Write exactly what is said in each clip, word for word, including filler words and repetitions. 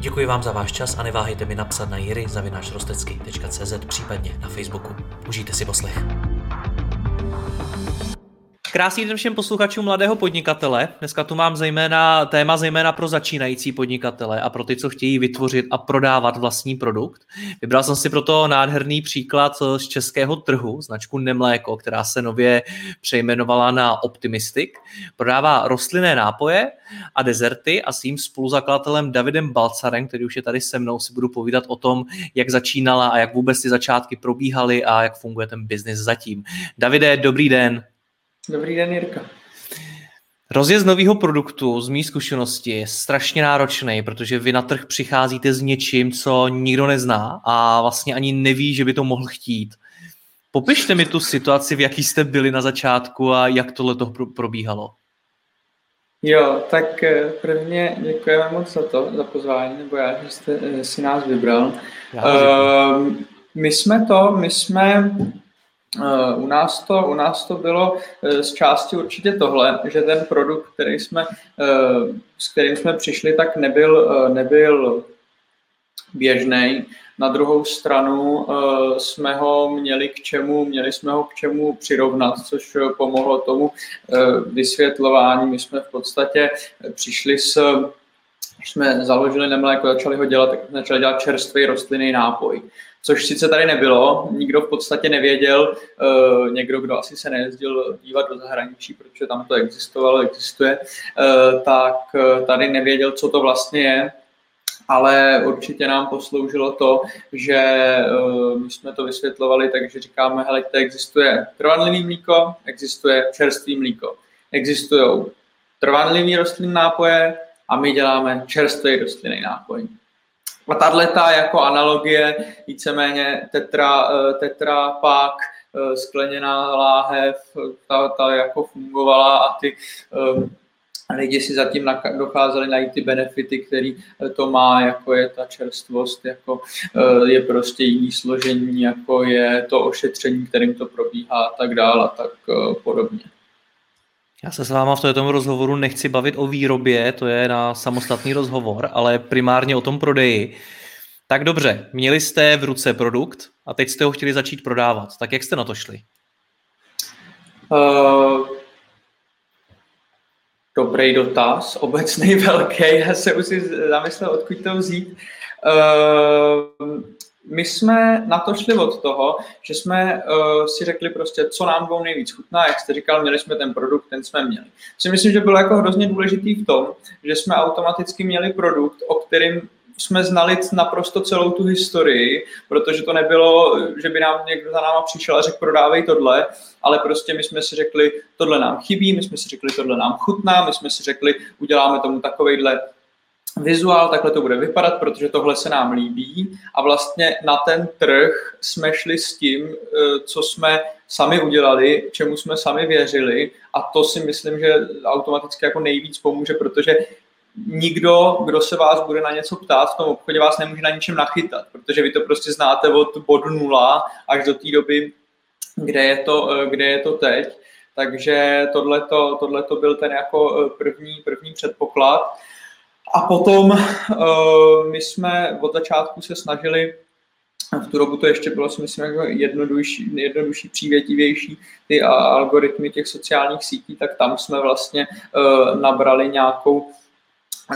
Děkuji vám za váš čas a neváhejte mi napsat na jiry zavináč rostecky tečka cé zet, případně na Facebooku. Užijte si poslech. Krásný den všem posluchačům Mladého podnikatele. Dneska tu mám zejména téma zejména pro začínající podnikatele a pro ty, co chtějí vytvořit a prodávat vlastní produkt. Vybral jsem si proto nádherný příklad z českého trhu, značku Nemléko, která se nově přejmenovala na Optimistic. Prodává rostlinné nápoje a dezerty a s jejím spoluzakladatelem Davidem Balcarem, který už je tady se mnou, si budu povídat o tom, jak začínala a jak vůbec ty začátky probíhaly a jak funguje ten biznis zatím. Davide, dobrý den. Dobrý den, Jirka. Rozjezd nového produktu z mý zkušenosti je strašně náročný, protože vy na trh přicházíte s něčím, co nikdo nezná a vlastně ani neví, že by to mohl chtít. Popište mi tu situaci, v jaký jste byli na začátku a jak tohle to probíhalo. Jo, tak prvně děkujeme moc za to, za pozvání, nebo já, že jste si nás vybral. Uh, my jsme to, my jsme... Uh, u nás to, u nás to bylo uh, z části určitě tohle, že ten produkt, který jsme, uh, s kterým jsme přišli, tak nebyl, uh, nebyl běžný. Na druhou stranu uh, jsme ho měli k čemu, měli jsme ho k čemu přirovnat, což pomohlo tomu uh, vysvětlování. My jsme v podstatě přišli s Když jsme založili Nemléko, začali ho dělat, tak začali dělat čerstvý rostlinný nápoj. Což sice tady nebylo, nikdo v podstatě nevěděl, eh, někdo, kdo asi se nejezdil dívat do zahraničí, protože tam to existovalo, existuje, eh, tak tady nevěděl, co to vlastně je. Ale určitě nám posloužilo to, že uh, my jsme to vysvětlovali, takže říkáme, hele, tady existuje trvanlivý mlíko, existuje čerstvý mlíko, existují trvanlivý rostlinný nápoje, a my děláme čerstvý rostlinný nápoj. A tato jako analogie, víceméně tetra, tetra pak, skleněná láhev, ta, ta jako fungovala a ty um, lidi si zatím docházeli najít ty benefity, který to má, jako je ta čerstvost, jako je prostě jiný složení, jako je to ošetření, kterým to probíhá a tak dále a tak podobně. Já se s váma v tomto rozhovoru nechci bavit o výrobě, to je na samostatný rozhovor, ale primárně o tom prodeji. Tak dobře, měli jste v ruce produkt a teď jste ho chtěli začít prodávat. Tak jak jste na to šli? Uh, dobrý dotaz, obecný velký, já se už si zamyslel, odkud to vzít. Uh, My jsme na to šli od toho, že jsme uh, si řekli prostě, co nám dvou nejvíc chutná, jak jste říkal, měli jsme ten produkt, ten jsme měli. Si myslím, že bylo jako hrozně důležitý v tom, že jsme automaticky měli produkt, o kterým jsme znali naprosto celou tu historii, protože to nebylo, že by nám někdo za náma přišel a řekl, prodávej tohle, ale prostě my jsme si řekli, tohle nám chybí, my jsme si řekli, tohle nám chutná, my jsme si řekli, uděláme tomu takovejhle vizuál, takhle to bude vypadat, protože tohle se nám líbí a vlastně na ten trh jsme šli s tím, co jsme sami udělali, čemu jsme sami věřili a to si myslím, že automaticky jako nejvíc pomůže, protože nikdo, kdo se vás bude na něco ptát v tom obchodě, vás nemůže na ničem nachytat, protože vy to prostě znáte od bodu nula až do té doby, kde je to, kde je to teď. Takže tohleto, tohleto byl ten jako první, první předpoklad. A potom uh, my jsme od začátku se snažili, v tu dobu to ještě bylo, si myslím, jako jednodušší, jednodušší, přívětivější, ty algoritmy těch sociálních sítí, tak tam jsme vlastně uh, nabrali nějakou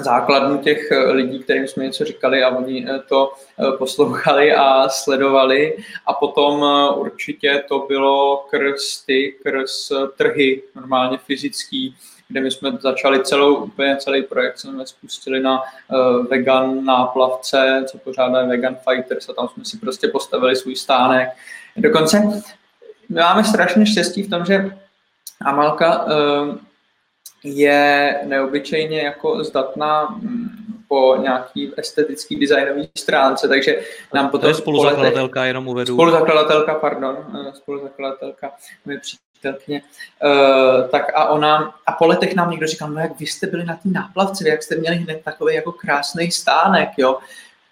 základnu těch lidí, kterým jsme něco říkali a oni to poslouchali a sledovali. A potom určitě to bylo krz ty, krz trhy, normálně fyzický, kde my jsme začali celou, úplně celý projekt, jsme spustili na uh, vegan náplavce, co pořádáme Vegan Fighters a tam jsme si prostě postavili svůj stánek. Dokonce my máme strašně štěstí v tom, že Amalka uh, je neobyčejně jako zdatná po nějaký estetický designové stránce, takže nám potom... To je spoluzakladatelka, letech, jenom uvedu. Spoluzakladatelka, pardon, spoluzakladatelka, moje přítelkyně. Uh, tak a ona, a po letech nám někdo říkal, no jak vy jste byli na té náplavce, jak jste měli hned takový jako krásný stánek, jo.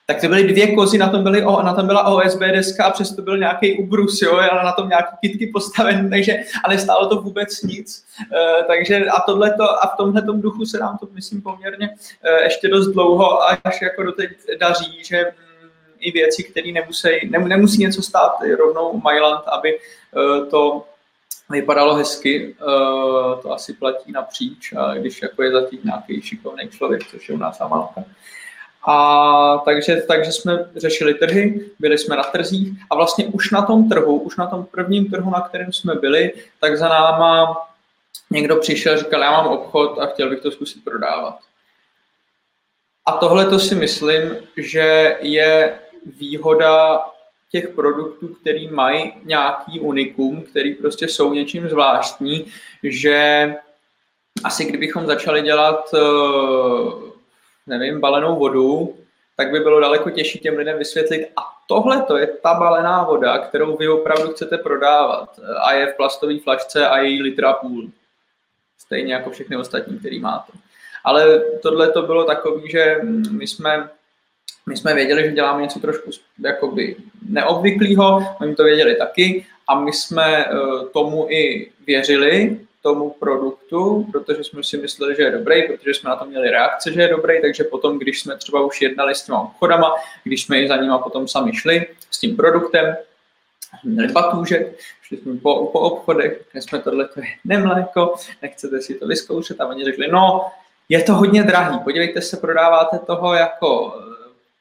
Tak to byly dvě kozy, na tom, byly, na tom byla O S B deska a přesto byl nějaký ubrus, jo, a na tom nějaký kytky postavený, takže, ale stálo to vůbec nic. E, takže a tohleto, a v tomhletom duchu se nám to, myslím, poměrně e, ještě dost dlouho až jako doteď daří, že m, i věci, které nemusí, nem, nemusí něco stát rovnou Mailand, aby e, to vypadalo hezky, e, to asi platí napříč, a když jako je zatím nějaký šikovný člověk, což je u nás Amalka. A takže, takže jsme řešili trhy, byli jsme na trzích a vlastně už na tom trhu, už na tom prvním trhu, na kterém jsme byli, tak za náma někdo přišel a říkal, já mám obchod a chtěl bych to zkusit prodávat. A tohle to si myslím, že je výhoda těch produktů, který mají nějaký unikum, který prostě jsou něčím zvláštní, že asi kdybychom začali dělat... nevím, balenou vodu, tak by bylo daleko těžší těm lidem vysvětlit. A tohle to je ta balená voda, kterou vy opravdu chcete prodávat. A je v plastové flašce a její litr a půl. Stejně jako všechny ostatní, který máte. Ale tohle to bylo takový, že my jsme, my jsme věděli, že děláme něco trošku jakoby neobvyklého, oni to věděli taky a my jsme tomu i věřili, tomu produktu, protože jsme si mysleli, že je dobrý, protože jsme na to měli reakce, že je dobrý, takže potom, když jsme třeba už jednali s těma obchodama, když jsme i za nima potom sami šli s tím produktem, měli batůžek, šli jsme po, po obchodech, řekli jsme, tohleto je Nemléko, nechcete si to vyzkoušet a oni řekli, no, je to hodně drahý, podívejte se, prodáváte toho jako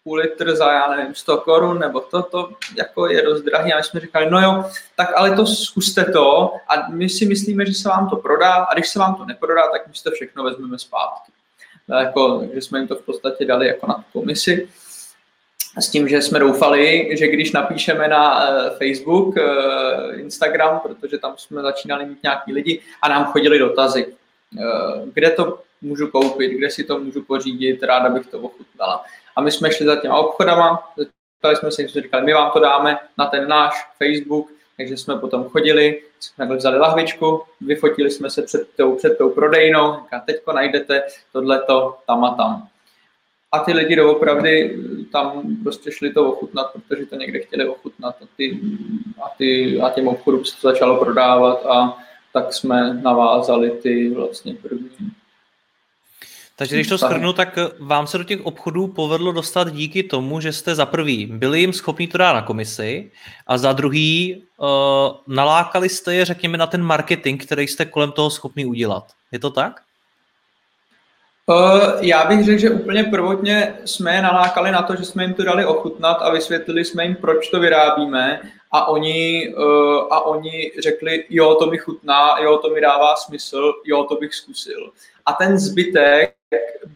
půl litr za, já nevím, sto korun, nebo to, to jako je dost drahý. A my jsme říkali, no jo, tak ale to zkuste to a my si myslíme, že se vám to prodá a když se vám to neprodá, tak my si to všechno vezmeme zpátky. Jako, že jsme jim to v podstatě dali jako na komisi. S tím, že jsme doufali, že když napíšeme na Facebook, Instagram, protože tam jsme začínali mít nějaký lidi a nám chodili dotazy, kde to můžu koupit, kde si to můžu pořídit, ráda bych to ochutnala. A my jsme šli za těma obchodama, zeptali jsme se, jsme říkali, my vám to dáme na ten náš Facebook, takže jsme potom chodili, takhle vzali lahvičku, vyfotili jsme se před tou, před tou prodejnou, říká, teďko najdete tohleto tam a tam. A ty lidi doopravdy tam prostě šli to ochutnat, protože to někde chtěli ochutnat a, ty, a, ty, a těm obchodům se to začalo prodávat a tak jsme navázali ty vlastně první. Takže když to shrnu, tak vám se do těch obchodů povedlo dostat díky tomu, že jste za prvý byli jim schopni to dát na komisi a za druhý uh, nalákali jste je, řekněme, na ten marketing, který jste kolem toho schopni udělat. Je to tak? Uh, já bych řekl, že úplně prvotně jsme je nalákali na to, že jsme jim to dali ochutnat a vysvětlili jsme jim, proč to vyrábíme a oni, uh, a oni řekli, jo, to mi chutná, jo, to mi dává smysl, jo, to bych zkusil. A ten zbytek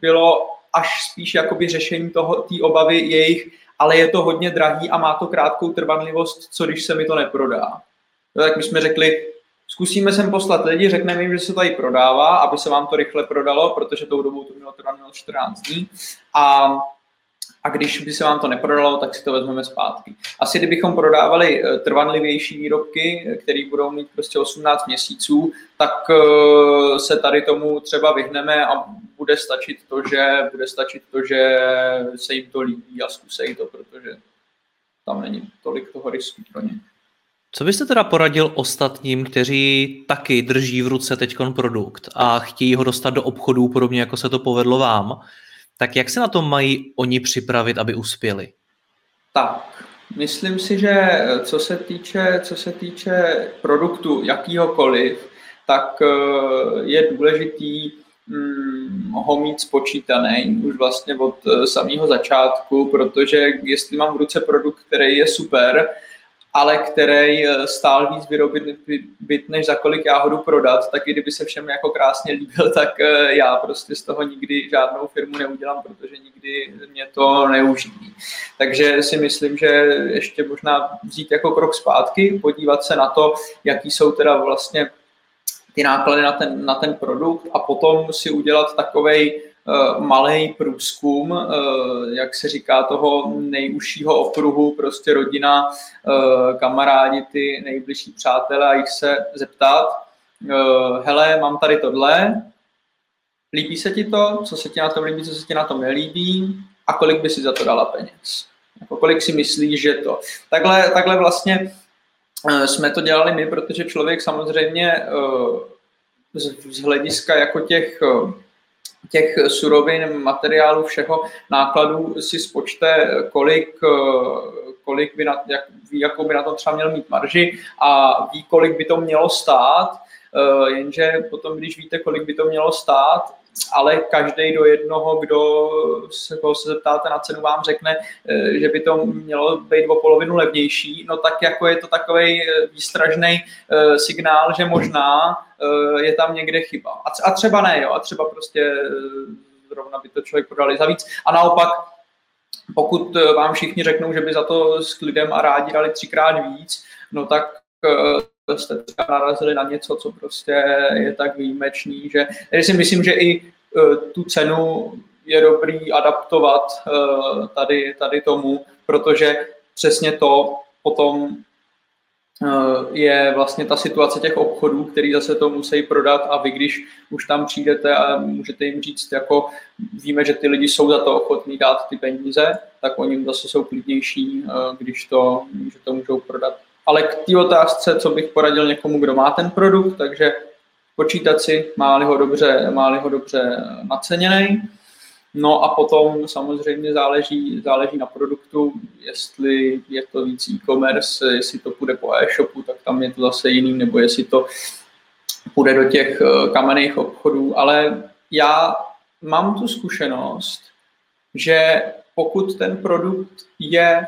bylo až spíš jakoby řešení té obavy jejich, ale je to hodně drahý a má to krátkou trvanlivost, co když se mi to neprodá. No, tak my jsme řekli, zkusíme sem poslat lidi, řekneme jim, že se tady prodává, aby se vám to rychle prodalo, protože tou dobou to mělo trvanlivost čtrnáct dní. A, a když by se vám to neprodalo, tak si to vezmeme zpátky. Asi kdybychom prodávali trvanlivější výrobky, které budou mít prostě osmnáct měsíců, tak se tady tomu třeba vyhneme a bude stačit to, že, bude stačit to, že se jim to líbí a zkusej to, protože tam není tolik toho risku pro ně. Co byste teda poradil ostatním, kteří taky drží v ruce teďkon produkt a chtějí ho dostat do obchodů, podobně jako se to povedlo vám, tak jak se na to mají oni připravit, aby uspěli? Tak, myslím si, že co se týče, co se týče produktu jakýhokoliv, tak je důležitý Hmm, ho mít spočítaný už vlastně od samého začátku, protože jestli mám v ruce produkt, který je super, ale který stál víc vyrobit, byt, než za kolik já ho jdu prodat, tak i kdyby se všem jako krásně líbil, tak já prostě z toho nikdy žádnou firmu neudělám, protože nikdy mě to neuživí. Takže si myslím, že ještě možná vzít jako krok zpátky, podívat se na to, jaký jsou teda vlastně ty náklady na ten, na ten produkt a potom si udělat takovej malý průzkum, jak se říká, toho nejužšího okruhu, prostě rodina, kamarádi, ty nejbližší přátelé, a jich se zeptat, hele, mám tady tohle, líbí se ti to, co se ti na tom líbí, co se ti na tom nelíbí a kolik by si za to dala peněz. Jako kolik si myslíš, že to. Takhle, takhle vlastně jsme to dělali my, protože člověk samozřejmě z hlediska jako těch, těch surovin, materiálů, všeho nákladů si spočte, kolik, kolik by na, jak, jakou by na to třeba měl mít marži a ví, kolik by to mělo stát, jenže potom, když víte, kolik by to mělo stát, ale každý do jednoho, kdo se, koho se zeptáte na cenu, vám řekne, že by to mělo být o polovinu levnější, no tak jako je to takovej výstražný signál, že možná je tam někde chyba. A třeba ne, jo, a třeba prostě zrovna by to člověk prodali za víc. A naopak, pokud vám všichni řeknou, že by za to s klidem a rádi dali třikrát víc, no tak jste třeba narazili na něco, co prostě je tak výjimečný, že já si myslím, že i tu cenu je dobrý adaptovat tady, tady tomu, protože přesně to potom je vlastně ta situace těch obchodů, který zase to musí prodat, a vy, když už tam přijdete a můžete jim říct, jako víme, že ty lidi jsou za to ochotní dát ty peníze, tak oni zase jsou klidnější, když to, že to můžou prodat. Ale k té otázce, co bych poradil někomu, kdo má ten produkt, takže počítat si, má-li ho dobře, má-li ho dobře naceněnej. No a potom samozřejmě záleží, záleží na produktu, jestli je to víc e-commerce, jestli to půjde po e-shopu, tak tam je to zase jiný, nebo jestli to půjde do těch kamenných obchodů. Ale já mám tu zkušenost, že pokud ten produkt je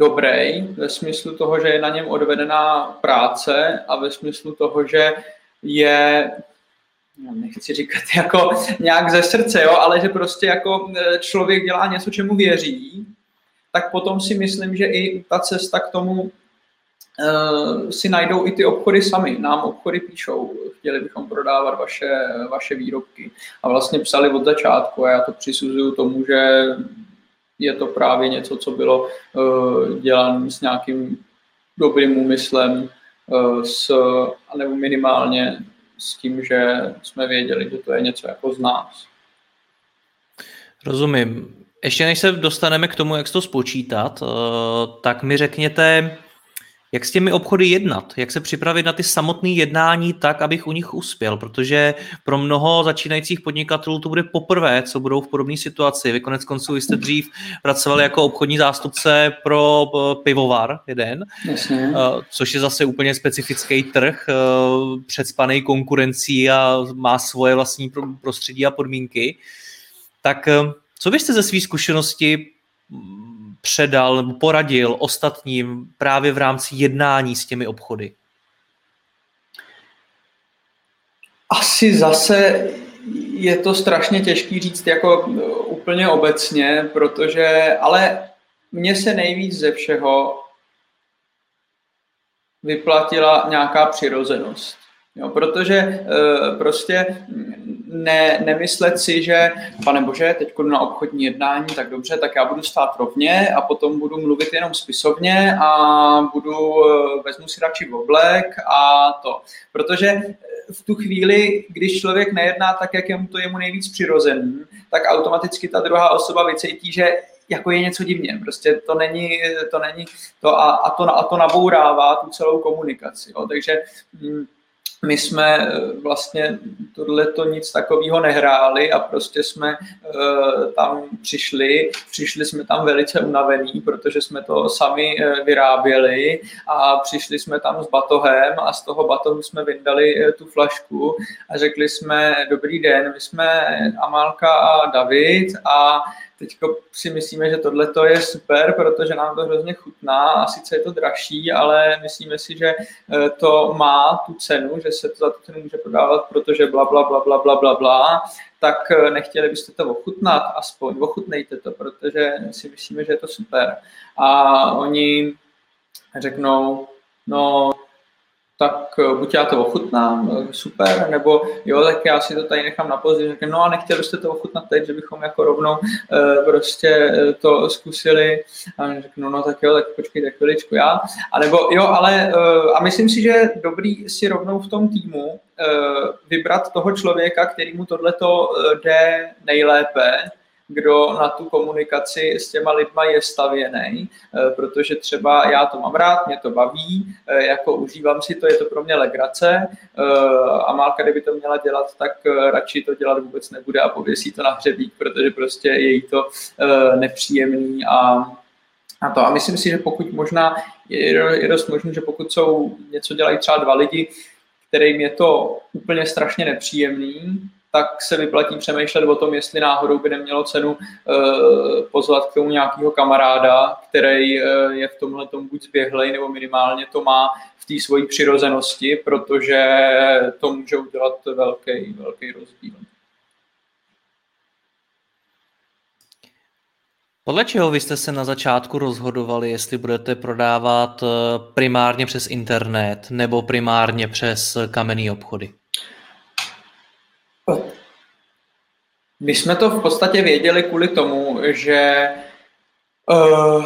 dobrý, ve smyslu toho, že je na něm odvedená práce a ve smyslu toho, že je, nechci říkat jako nějak ze srdce, jo, ale že prostě jako člověk dělá něco, čemu věří, tak potom si myslím, že i ta cesta k tomu e, si najdou i ty obchody sami. Nám obchody píšou, chtěli bychom prodávat vaše, vaše výrobky. A vlastně psali od začátku a já to přisuzuju tomu, že je to právě něco, co bylo uh, dělané s nějakým dobrým úmyslem, uh, s, nebo minimálně s tím, že jsme věděli, že to je něco jako z nás. Rozumím. Ještě než se dostaneme k tomu, jak to spočítat, uh, tak mi řekněte, jak s těmi obchody jednat, jak se připravit na ty samotné jednání tak, abych u nich uspěl, protože pro mnoho začínajících podnikatelů to bude poprvé, co budou v podobné situaci. Vy konec konců jste dřív pracovali jako obchodní zástupce pro pivovar jeden, Jasně. což je zase úplně specifický trh, přecpaný konkurencí a má svoje vlastní prostředí a podmínky. Tak co byste ze své zkušenosti předal nebo poradil ostatním právě v rámci jednání s těmi obchody? Asi zase je to strašně těžký říct jako úplně obecně, protože, ale mně se nejvíc ze všeho vyplatila nějaká přirozenost. Jo, protože prostě Ne, nemyslet si, že pane bože, teď jdu na obchodní jednání, tak dobře, tak já budu stát rovně a potom budu mluvit jenom spisovně a budu, vezmu si radši oblek a to. Protože v tu chvíli, když člověk nejedná tak, jak je to jemu nejvíc přirozený, tak automaticky ta druhá osoba vycítí, že jako je něco divně, prostě to není to, není to a, a, to, a to nabourává tu celou komunikaci. Jo. Takže my jsme vlastně tohleto nic takového nehráli a prostě jsme uh, tam přišli. Přišli jsme tam velice unavení, protože jsme to sami uh, vyráběli a přišli jsme tam s batohem a z toho batohu jsme vyndali uh, tu flašku a řekli jsme, dobrý den, my jsme Amalka a David a teďko si myslíme, že tohleto je super, protože nám to hrozně chutná a sice je to dražší, ale myslíme si, že to má tu cenu, že se to za tu cenu může prodávat, protože bla, bla, bla, bla, bla, bla, bla, tak nechtěli byste to ochutnat, aspoň ochutnejte to, protože si myslíme, že je to super. A oni řeknou, no tak buď já to ochutnám, super, nebo jo, tak já si to tady nechám na později, řekne, no a nechtěli jste to ochutnat teď, že bychom jako rovnou e, prostě to zkusili, a řeknu, no tak jo, tak počkejte chviličku já, a nebo jo, ale e, a myslím si, že je dobrý si rovnou v tom týmu e, vybrat toho člověka, kterýmu tohleto jde nejlépe, kdo na tu komunikaci s těma lidma je stavěný, protože třeba já to mám rád, mě to baví, jako užívám si to, je to pro mě legrace a Málka, kdyby to měla dělat, tak radši to dělat vůbec nebude a pověsí to na hřebík, protože prostě je jí to nepříjemný a, a to. A myslím si, že pokud možná, je dost možný, že pokud jsou, něco dělají třeba dva lidi, kterým je to úplně strašně nepříjemný, tak se vyplatí přemýšlet o tom, jestli náhodou by nemělo cenu pozvat k tomu nějakého kamaráda, který je v tomhle tomu buď zběhlej, nebo minimálně to má v té svojí přirozenosti, protože to může udělat velký, velký rozdíl. Podle čeho vy jste se na začátku rozhodovali, jestli budete prodávat primárně přes internet nebo primárně přes kamenné obchody? My jsme to v podstatě věděli kvůli tomu, že uh,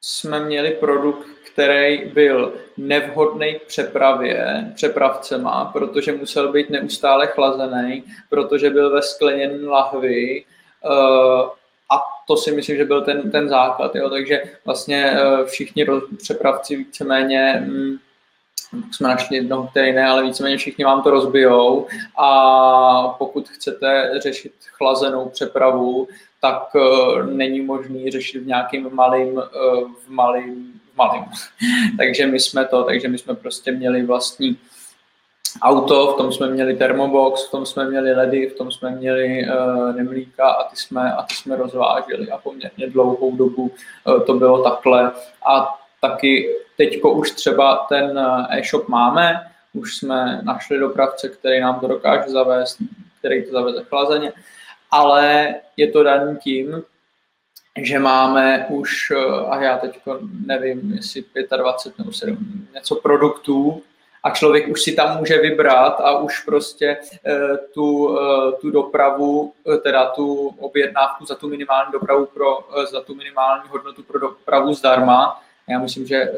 jsme měli produkt, který byl nevhodný k přepravě, přepravcema, protože musel být neustále chlazený, protože byl ve skleněné lahvi uh, a to si myslím, že byl ten, ten základ. Jo? Takže vlastně uh, všichni roz, přepravci víceméně... Mm, jsme našli jednoho, který ne, ale víceméně všichni vám to rozbijou a pokud chcete řešit chlazenou přepravu, tak není možný řešit v nějakým malým, v malým, v malým. takže my jsme to, takže my jsme prostě měli vlastní auto, v tom jsme měli termobox, v tom jsme měli ledy, v tom jsme měli uh, Nemléka a ty jsme, a ty jsme rozvážili a poměrně dlouhou dobu uh, to bylo takhle a taky teďko už třeba ten e-shop máme, už jsme našli dopravce, který nám to dokáže zavést, který to zaveze chlazeně, ale je to daný tím, že máme už, a já teďko nevím, jestli dvacet pět nebo sedm, něco produktů, a člověk už si tam může vybrat a už prostě tu, tu dopravu, teda tu objednávku za tu minimální dopravu pro, za tu minimální hodnotu pro dopravu zdarma. Já myslím, že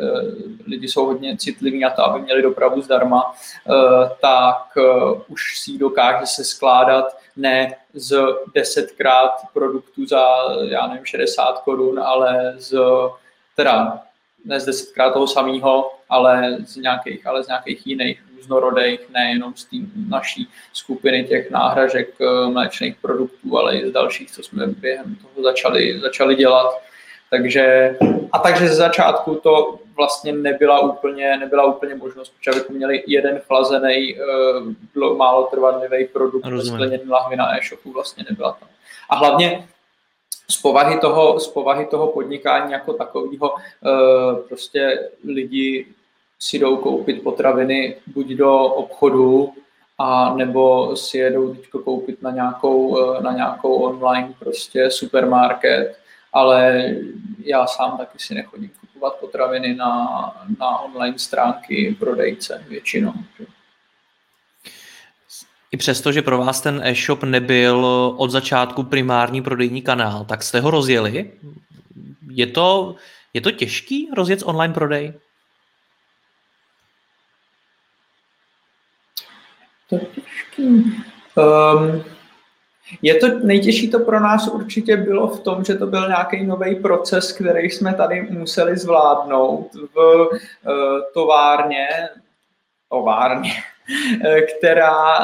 lidi jsou hodně citliví na to, aby měli dopravu zdarma, tak už si dokáže se skládat ne z desetkrát produktů za, já nevím, šedesát korun, ale z, teda ne z desetkrát toho samého, ale z nějakých, ale z nějakých jiných různorodých, nejenom z té naší skupiny těch náhražek mléčných produktů, ale i z dalších, co jsme během toho začali, začali dělat. Takže, a takže ze začátku to vlastně nebyla úplně, nebyla úplně možnost, protože bychom měli jeden chlazený, uh, málo trvanlivý produkt ve skleněné lahvi na e-shopu vlastně nebyla tam. A hlavně z povahy toho, z povahy toho podnikání jako takového uh, prostě lidi si jdou koupit potraviny buď do obchodu, a nebo si jedou teďko koupit na nějakou, uh, na nějakou online prostě supermarket. Ale já sám taky si nechodím kupovat potraviny na, na online stránky prodejce většinou. I přesto, že pro vás ten e-shop nebyl od začátku primární prodejní kanál, tak jste ho rozjeli? Je to, je to těžký rozjet online prodej? To je těžký. Um... Je to, nejtěžší to pro nás určitě bylo v tom, že to byl nějaký nový proces, který jsme tady museli zvládnout v továrně, továrně která,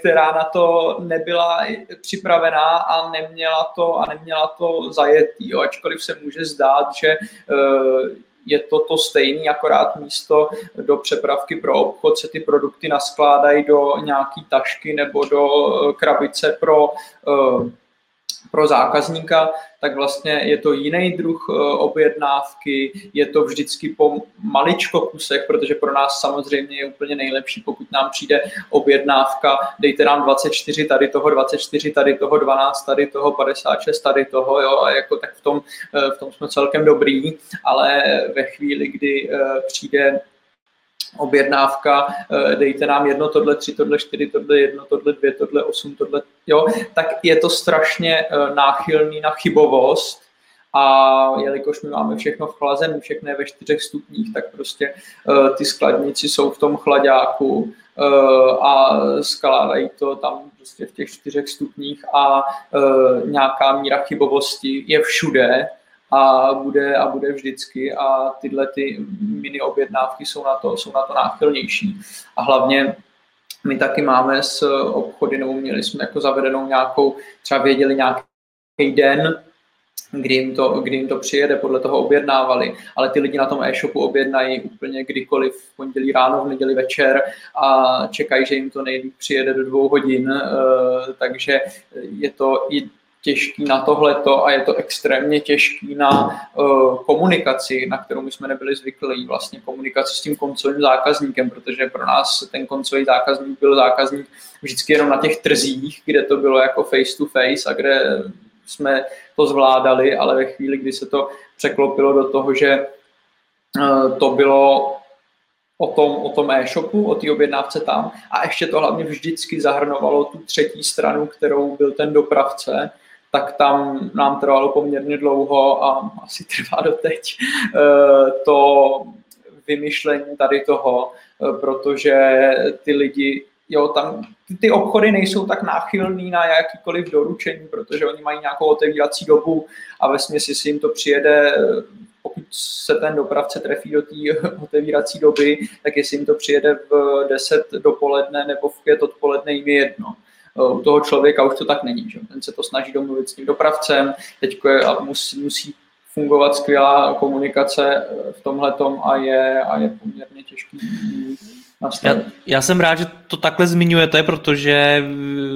která na to nebyla připravená a neměla to, a neměla to zajetý. Jo, ačkoliv se může zdát, že je to to stejný, akorát místo do přepravky pro obchod se ty produkty naskládají do nějaký tašky nebo do krabice pro, pro zákazníka, tak vlastně je to jiný druh objednávky, je to vždycky po maličko kusech, protože pro nás samozřejmě je úplně nejlepší, pokud nám přijde objednávka, dejte nám dvacet čtyři tady toho, dvacet čtyři tady toho, dvanáct tady toho, padesát šest tady toho, jo, a jako tak v tom, v tom jsme celkem dobrý, ale ve chvíli, kdy přijde objednávka, dejte nám jedno, tohle tři, tohle čtyři, tohle jedno, tohle dvě, tohle osm, tohle, jo, tak je to strašně náchylný na chybovost. A jelikož my máme všechno v chlazený, všechno je ve čtyřech stupních, tak prostě uh, ty skladníci jsou v tom chladáku uh, a skládají to tam prostě v těch čtyřech stupních a uh, nějaká míra chybovosti je všude a bude, a bude vždycky a tyhle ty mini objednávky jsou na to, jsou na to náchylnější. A hlavně my taky máme s obchody, nebo měli jsme jako zavedenou nějakou, třeba věděli nějaký den, Kdy jim, to, kdy jim to přijede, podle toho objednávali, ale ty lidi na tom e-shopu objednají úplně kdykoliv, v pondělí ráno, v neděli večer a čekají, že jim to nejlíp přijede do dvou hodin, takže je to i těžký na tohleto a je to extrémně těžký na komunikaci, na kterou my jsme nebyli zvyklí, vlastně komunikaci s tím koncovým zákazníkem, protože pro nás ten koncový zákazník byl zákazník vždycky jenom na těch trzích, kde to bylo jako face to face a kde jsme to zvládali, ale ve chvíli, kdy se to překlopilo do toho, že to bylo o tom, o tom e-shopu, o té objednávce tam a ještě to hlavně vždycky zahrnovalo tu třetí stranu, kterou byl ten dopravce, tak tam nám trvalo poměrně dlouho a asi trvá doteď to vymyšlení tady toho, protože ty lidi, jo, tam ty obchody nejsou tak náchylný na jakýkoliv doručení, protože oni mají nějakou otevírací dobu a vesměs, jestli jim to přijede, pokud se ten dopravce trefí do té otevírací doby, tak jestli jim to přijede v deset dopoledne nebo v pět odpoledne, jim je jedno. U toho člověka už to tak není, že? Ten se to snaží domluvit s tím dopravcem, teď musí, musí fungovat skvělá komunikace v tomhletom a je, a je poměrně těžký. Já, já jsem rád, že to takhle zmiňujete, protože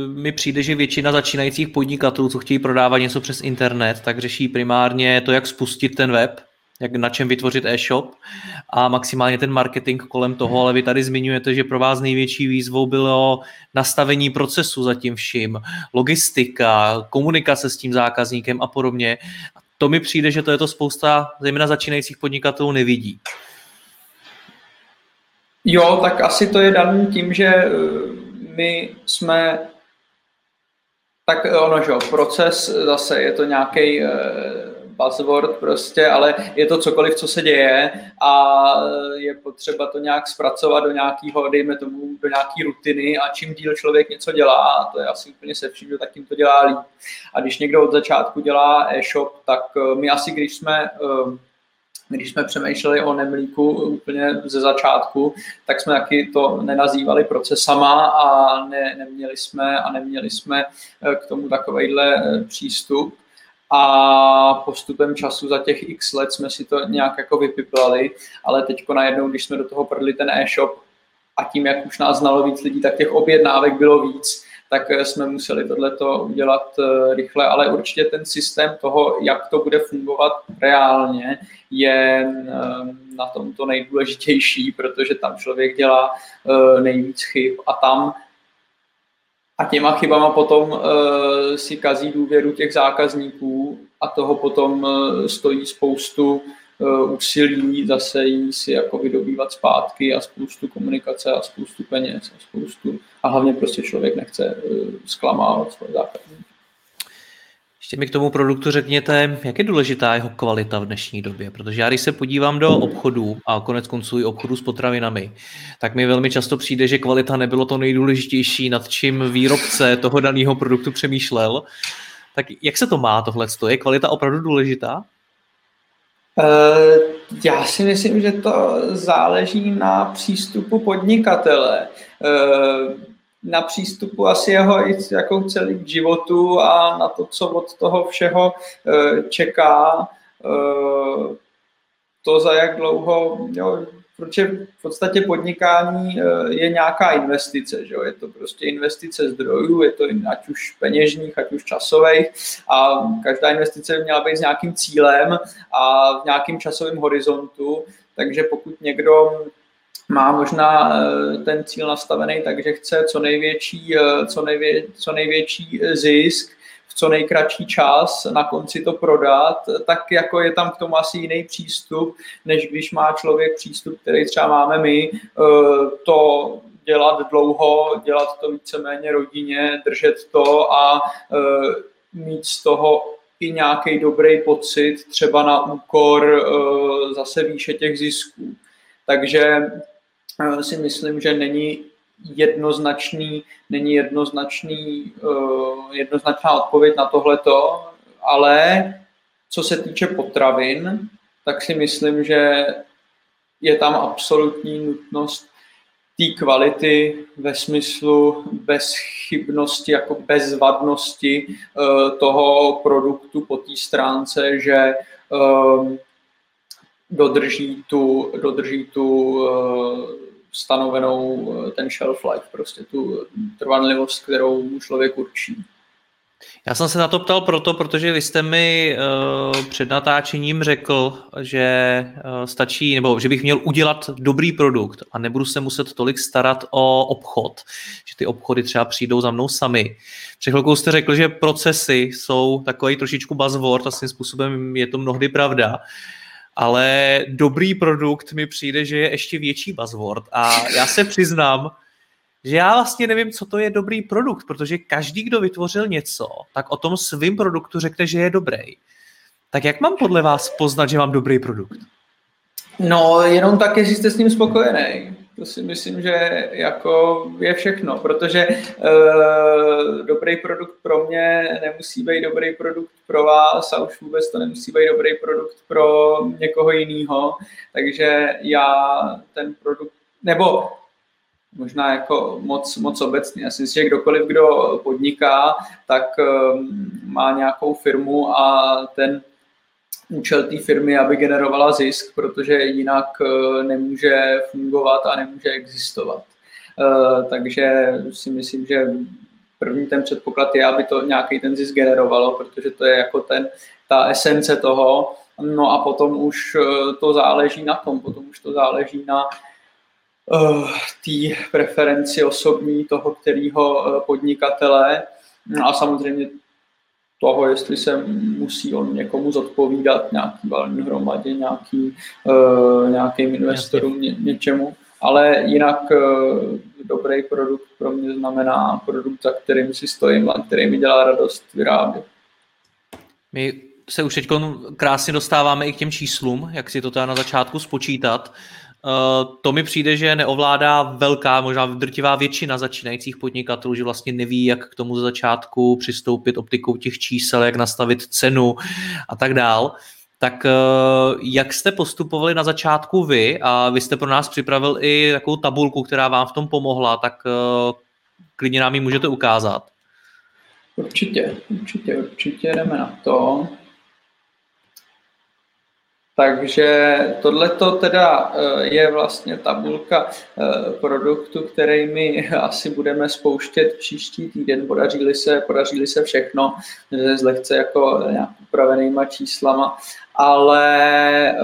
mi přijde, že většina začínajících podnikatelů, co chtějí prodávat něco přes internet, tak řeší primárně to, jak spustit ten web, jak na čem vytvořit e-shop a maximálně ten marketing kolem toho, ale vy tady zmiňujete, že pro vás největší výzvou bylo nastavení procesu za tím vším, logistika, komunikace s tím zákazníkem a podobně. To mi přijde, že to je to spousta zejména začínajících podnikatelů nevidí. Jo, tak asi to je daný tím, že my jsme, tak ono, že jo, proces zase je to nějaký buzzword prostě, ale je to cokoliv, co se děje a je potřeba to nějak zpracovat do nějakého, dejme tomu, do nějaké rutiny a čím díl člověk něco dělá, to je asi úplně se vším, že tak tím to dělá líp. A když někdo od začátku dělá e-shop, tak my asi, když jsme... Když jsme přemýšleli o Nemlíku úplně ze začátku, tak jsme taky to nenazývali procesama a ne, neměli jsme a neměli jsme k tomu takovejhle přístup. A postupem času za těch x let jsme si to nějak jako vypiplali, ale teďko najednou, když jsme do toho prdli ten e-shop a tím, jak už nás znalo víc lidí, tak těch objednávek bylo víc, tak jsme museli tohleto udělat rychle, ale určitě ten systém toho, jak to bude fungovat reálně, je na tom to nejdůležitější, protože tam člověk dělá nejvíc chyb a tam a těma chybama potom si kazí důvěru těch zákazníků a toho potom stojí spoustu úsilí zase jí si jako vydobývat zpátky a spoustu komunikace a spoustu peněz a spoustu a hlavně prostě člověk nechce zklamávat svoje zákazníky. Ještě mi k tomu produktu řekněte, jak je důležitá jeho kvalita v dnešní době, protože já když se podívám do obchodů a konec konců i obchodů s potravinami, tak mi velmi často přijde, že kvalita nebylo to nejdůležitější, nad čím výrobce toho daného produktu přemýšlel. Tak jak se to má tohleto? Je kvalita opravdu důležitá? Já si myslím, že to záleží na přístupu podnikatele, na přístupu asi jeho i jako celý k životu a na to, co od toho všeho čeká, to za jak dlouho, jo, protože v podstatě podnikání je nějaká investice, že jo? Je to prostě investice zdrojů, je to ať už peněžních, ať už časových a každá investice by měla být s nějakým cílem a v nějakým časovém horizontu, takže pokud někdo má možná ten cíl nastavený, takže chce co největší, co nejvě, co největší zisk, v co nejkratší čas na konci to prodat, tak jako je tam k tomu asi jiný přístup, než když má člověk přístup, který třeba máme my, to dělat dlouho, dělat to víceméně rodinně, držet to a mít z toho i nějaký dobrý pocit, třeba na úkor zase výše těch zisků. Takže si myslím, že není jednoznačný, není jednoznačný, jednoznačná odpověď na tohleto, ale co se týče potravin, tak si myslím, že je tam absolutní nutnost té kvality ve smyslu bezchybnosti, jako bezvadnosti toho produktu po té stránce, že dodrží tu, dodrží tu stanovenou ten shelf life, prostě tu trvanlivost, kterou člověk určí. Já jsem se na to ptal proto, protože vy jste mi uh, před natáčením řekl, že uh, stačí, nebo že bych měl udělat dobrý produkt a nebudu se muset tolik starat o obchod, že ty obchody třeba přijdou za mnou sami. Před chvilkou jste řekl, že procesy jsou takový trošičku buzzword a svým způsobem je to mnohdy pravda. Ale dobrý produkt mi přijde, že je ještě větší buzzword a já se přiznám, že já vlastně nevím, co to je dobrý produkt, protože každý, kdo vytvořil něco, tak o tom svým produktu řekne, že je dobrý. Tak jak mám podle vás poznat, že mám dobrý produkt? No, jenom tak, jestli jste s ním spokojený. To si myslím, že jako je všechno, protože e, dobrý produkt pro mě nemusí být dobrý produkt pro vás a už vůbec to nemusí být dobrý produkt pro někoho jiného. Takže já ten produkt, nebo možná jako moc, moc obecně, já si myslím, že kdokoliv, kdo podniká, tak e, má nějakou firmu a ten účel té firmy, aby generovala zisk, protože jinak nemůže fungovat a nemůže existovat. Takže si myslím, že první ten předpoklad je, aby to nějaký ten zisk generovalo, protože to je jako ten, ta esence toho. No a potom už to záleží na tom, potom už to záleží na té preferenci osobní toho, kterého podnikatele a samozřejmě toho, jestli se musí on někomu zodpovídat, nějaký valní hromadě, nějaký, uh, nějakým investorům, ně, něčemu. Ale jinak uh, dobrý produkt pro mě znamená produkt, za kterým si stojím a který mi dělá radost vyrábět. My se už teď krásně dostáváme i k těm číslům, jak si to teda na začátku spočítat. Uh, to mi přijde, že neovládá velká, možná drtivá většina začínajících podnikatelů, že vlastně neví, jak k tomu ze začátku přistoupit optikou těch čísel, jak nastavit cenu a tak dál. Tak uh, jak jste postupovali na začátku vy a vy jste pro nás připravil i takovou tabulku, která vám v tom pomohla, tak uh, klidně nám ji můžete ukázat. Určitě, určitě, určitě jdeme na to. Takže tohleto teda je vlastně tabulka produktu, který my asi budeme spouštět příští týden. Podaří-li se, podaří-li se všechno, z lehce jako nějak upravenýma číslama. Ale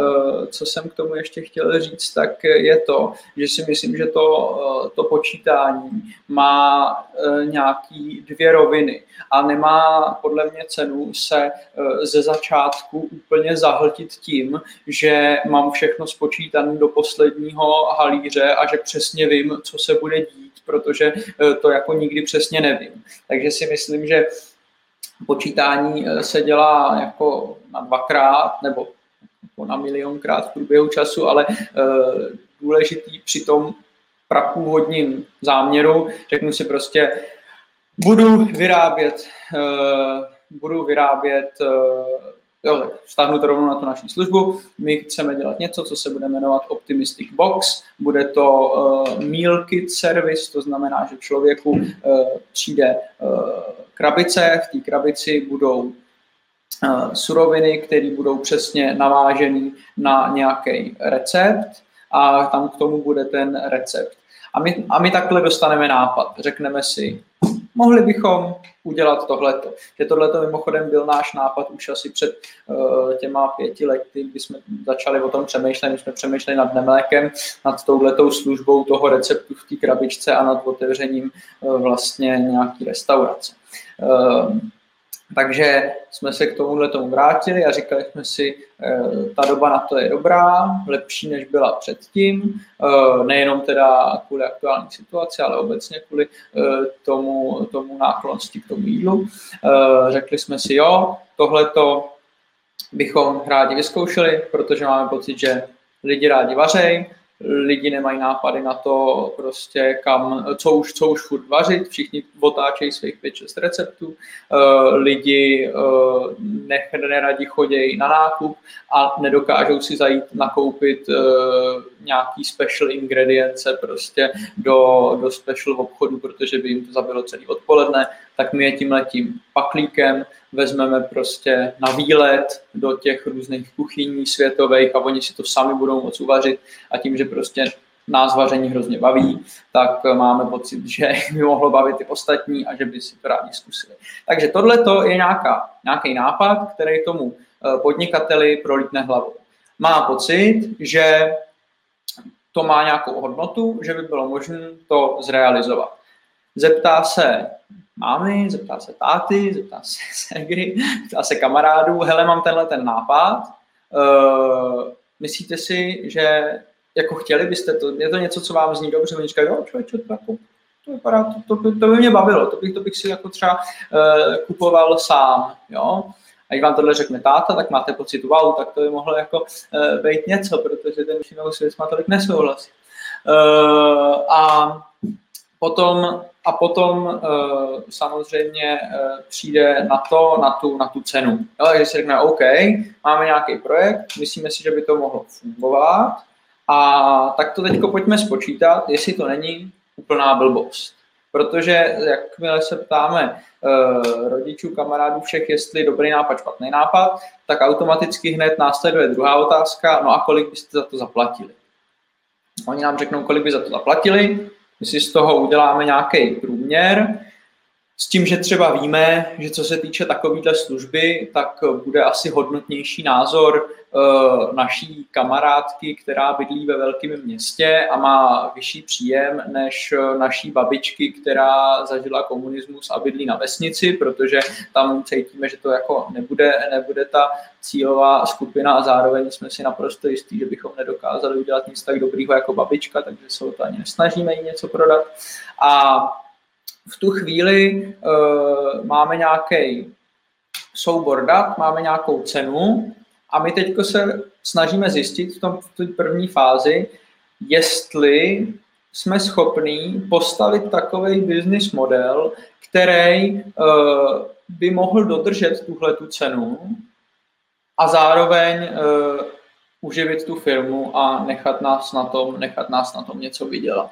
co jsem k tomu ještě chtěl říct, tak je to, že si myslím, že to, to počítání má nějaký dvě roviny a nemá podle mě cenu se ze začátku úplně zahltit tím, že mám všechno spočítané do posledního halíře a že přesně vím, co se bude dít, protože to jako nikdy přesně nevím. Takže si myslím, že počítání se dělá jako na dvakrát nebo na milionkrát v průběhu času, ale důležitý při tom prapůvodním záměru, řeknu si prostě, budu vyrábět, budu vyrábět, jo, vztahnu to rovnou na tu naši službu, my chceme dělat něco, co se bude jmenovat Optimistic Box, bude to meal kit service, to znamená, že člověku přijde krabice, v té krabici budou suroviny, které budou přesně navážené na nějaký recept a tam k tomu bude ten recept. A my, a my takhle dostaneme nápad. Řekneme si, mohli bychom udělat tohleto. Že tohleto mimochodem byl náš nápad už asi před uh, těma pěti lety, kdy jsme začali o tom přemýšlet, my jsme přemýšleli nad Nemlékem, nad touhletou službou toho receptu v té krabičce a nad otevřením uh, vlastně nějaký restaurace. Uh, Takže jsme se k tomuhle tomu vrátili a říkali jsme si, ta doba na to je dobrá, lepší, než byla předtím, nejenom teda kvůli aktuální situaci, ale obecně kvůli tomu, tomu náklonství k tomu jídlu. Řekli jsme si, jo, tohleto bychom rádi vyzkoušeli, protože máme pocit, že lidi rádi vařejí, lidi nemají nápady na to, prostě kam, co už, co už furt vařit, všichni otáčejí svých pět šest receptů, lidi nech, neradi chodějí na nákup a nedokážou si zajít nakoupit nějaký special ingredience prostě do, do special obchodu, protože by jim to zabilo celý odpoledne, tak my je tímhletím paklíkem vezmeme prostě na výlet do těch různých kuchyní světových a oni si to sami budou moc uvařit a tím, že prostě nás vaření hrozně baví, tak máme pocit, že by mohlo bavit i ostatní a že by si to rádi zkusili. Takže tohleto je nějaká, nějaký nápad, který tomu podnikateli prolítne hlavou. Má pocit, že to má nějakou hodnotu, že by bylo možné to zrealizovat. Zeptá se mámy, zeptá se táty, zeptá se segry, zeptá se kamarádů, hele, mám tenhle ten nápad, uh, myslíte si, že jako chtěli byste to, je to něco, co vám zní dobře, oni říkají, jo, člověče, to, to vypadá, to, to, to, to by mě bavilo, to bych, to bych si jako třeba uh, kupoval sám, jo. A když vám tohle řekne táta, tak máte pocit, wow, tak to by mohlo jako uh, být něco, protože ten většinou svět má tolik nesouhlasí. Uh, a Potom, a potom e, samozřejmě e, přijde na to, na tu, na tu cenu. Jo, takže si řekne, OK, máme nějaký projekt, myslíme si, že by to mohlo fungovat a tak to teďko pojďme spočítat, jestli to není úplná blbost. Protože jakmile se ptáme e, rodičů, kamarádů všech, jestli dobrý nápad, špatný nápad, tak automaticky hned následuje druhá otázka, no a kolik byste za to zaplatili? Oni nám řeknou, kolik by za to zaplatili, my si z toho uděláme nějaký průměr, s tím, že třeba víme, že co se týče takovéhle služby, tak bude asi hodnotnější názor naší kamarádky, která bydlí ve velkém městě a má vyšší příjem než naší babičky, která zažila komunismus a bydlí na vesnici, protože tam cítíme, že to jako nebude, nebude ta cílová skupina a zároveň jsme si naprosto jistí, že bychom nedokázali udělat nic tak dobrýho jako babička, takže se o to ani nesnažíme jí něco prodat. A v tu chvíli uh, máme nějaký soubor dat, máme nějakou cenu a my teď se snažíme zjistit v tom v té první fázi, jestli jsme schopní postavit takový business model, který uh, by mohl dodržet tuhletu cenu a zároveň uh, uživit tu firmu a nechat nás na tom, nechat nás na tom něco vydělat.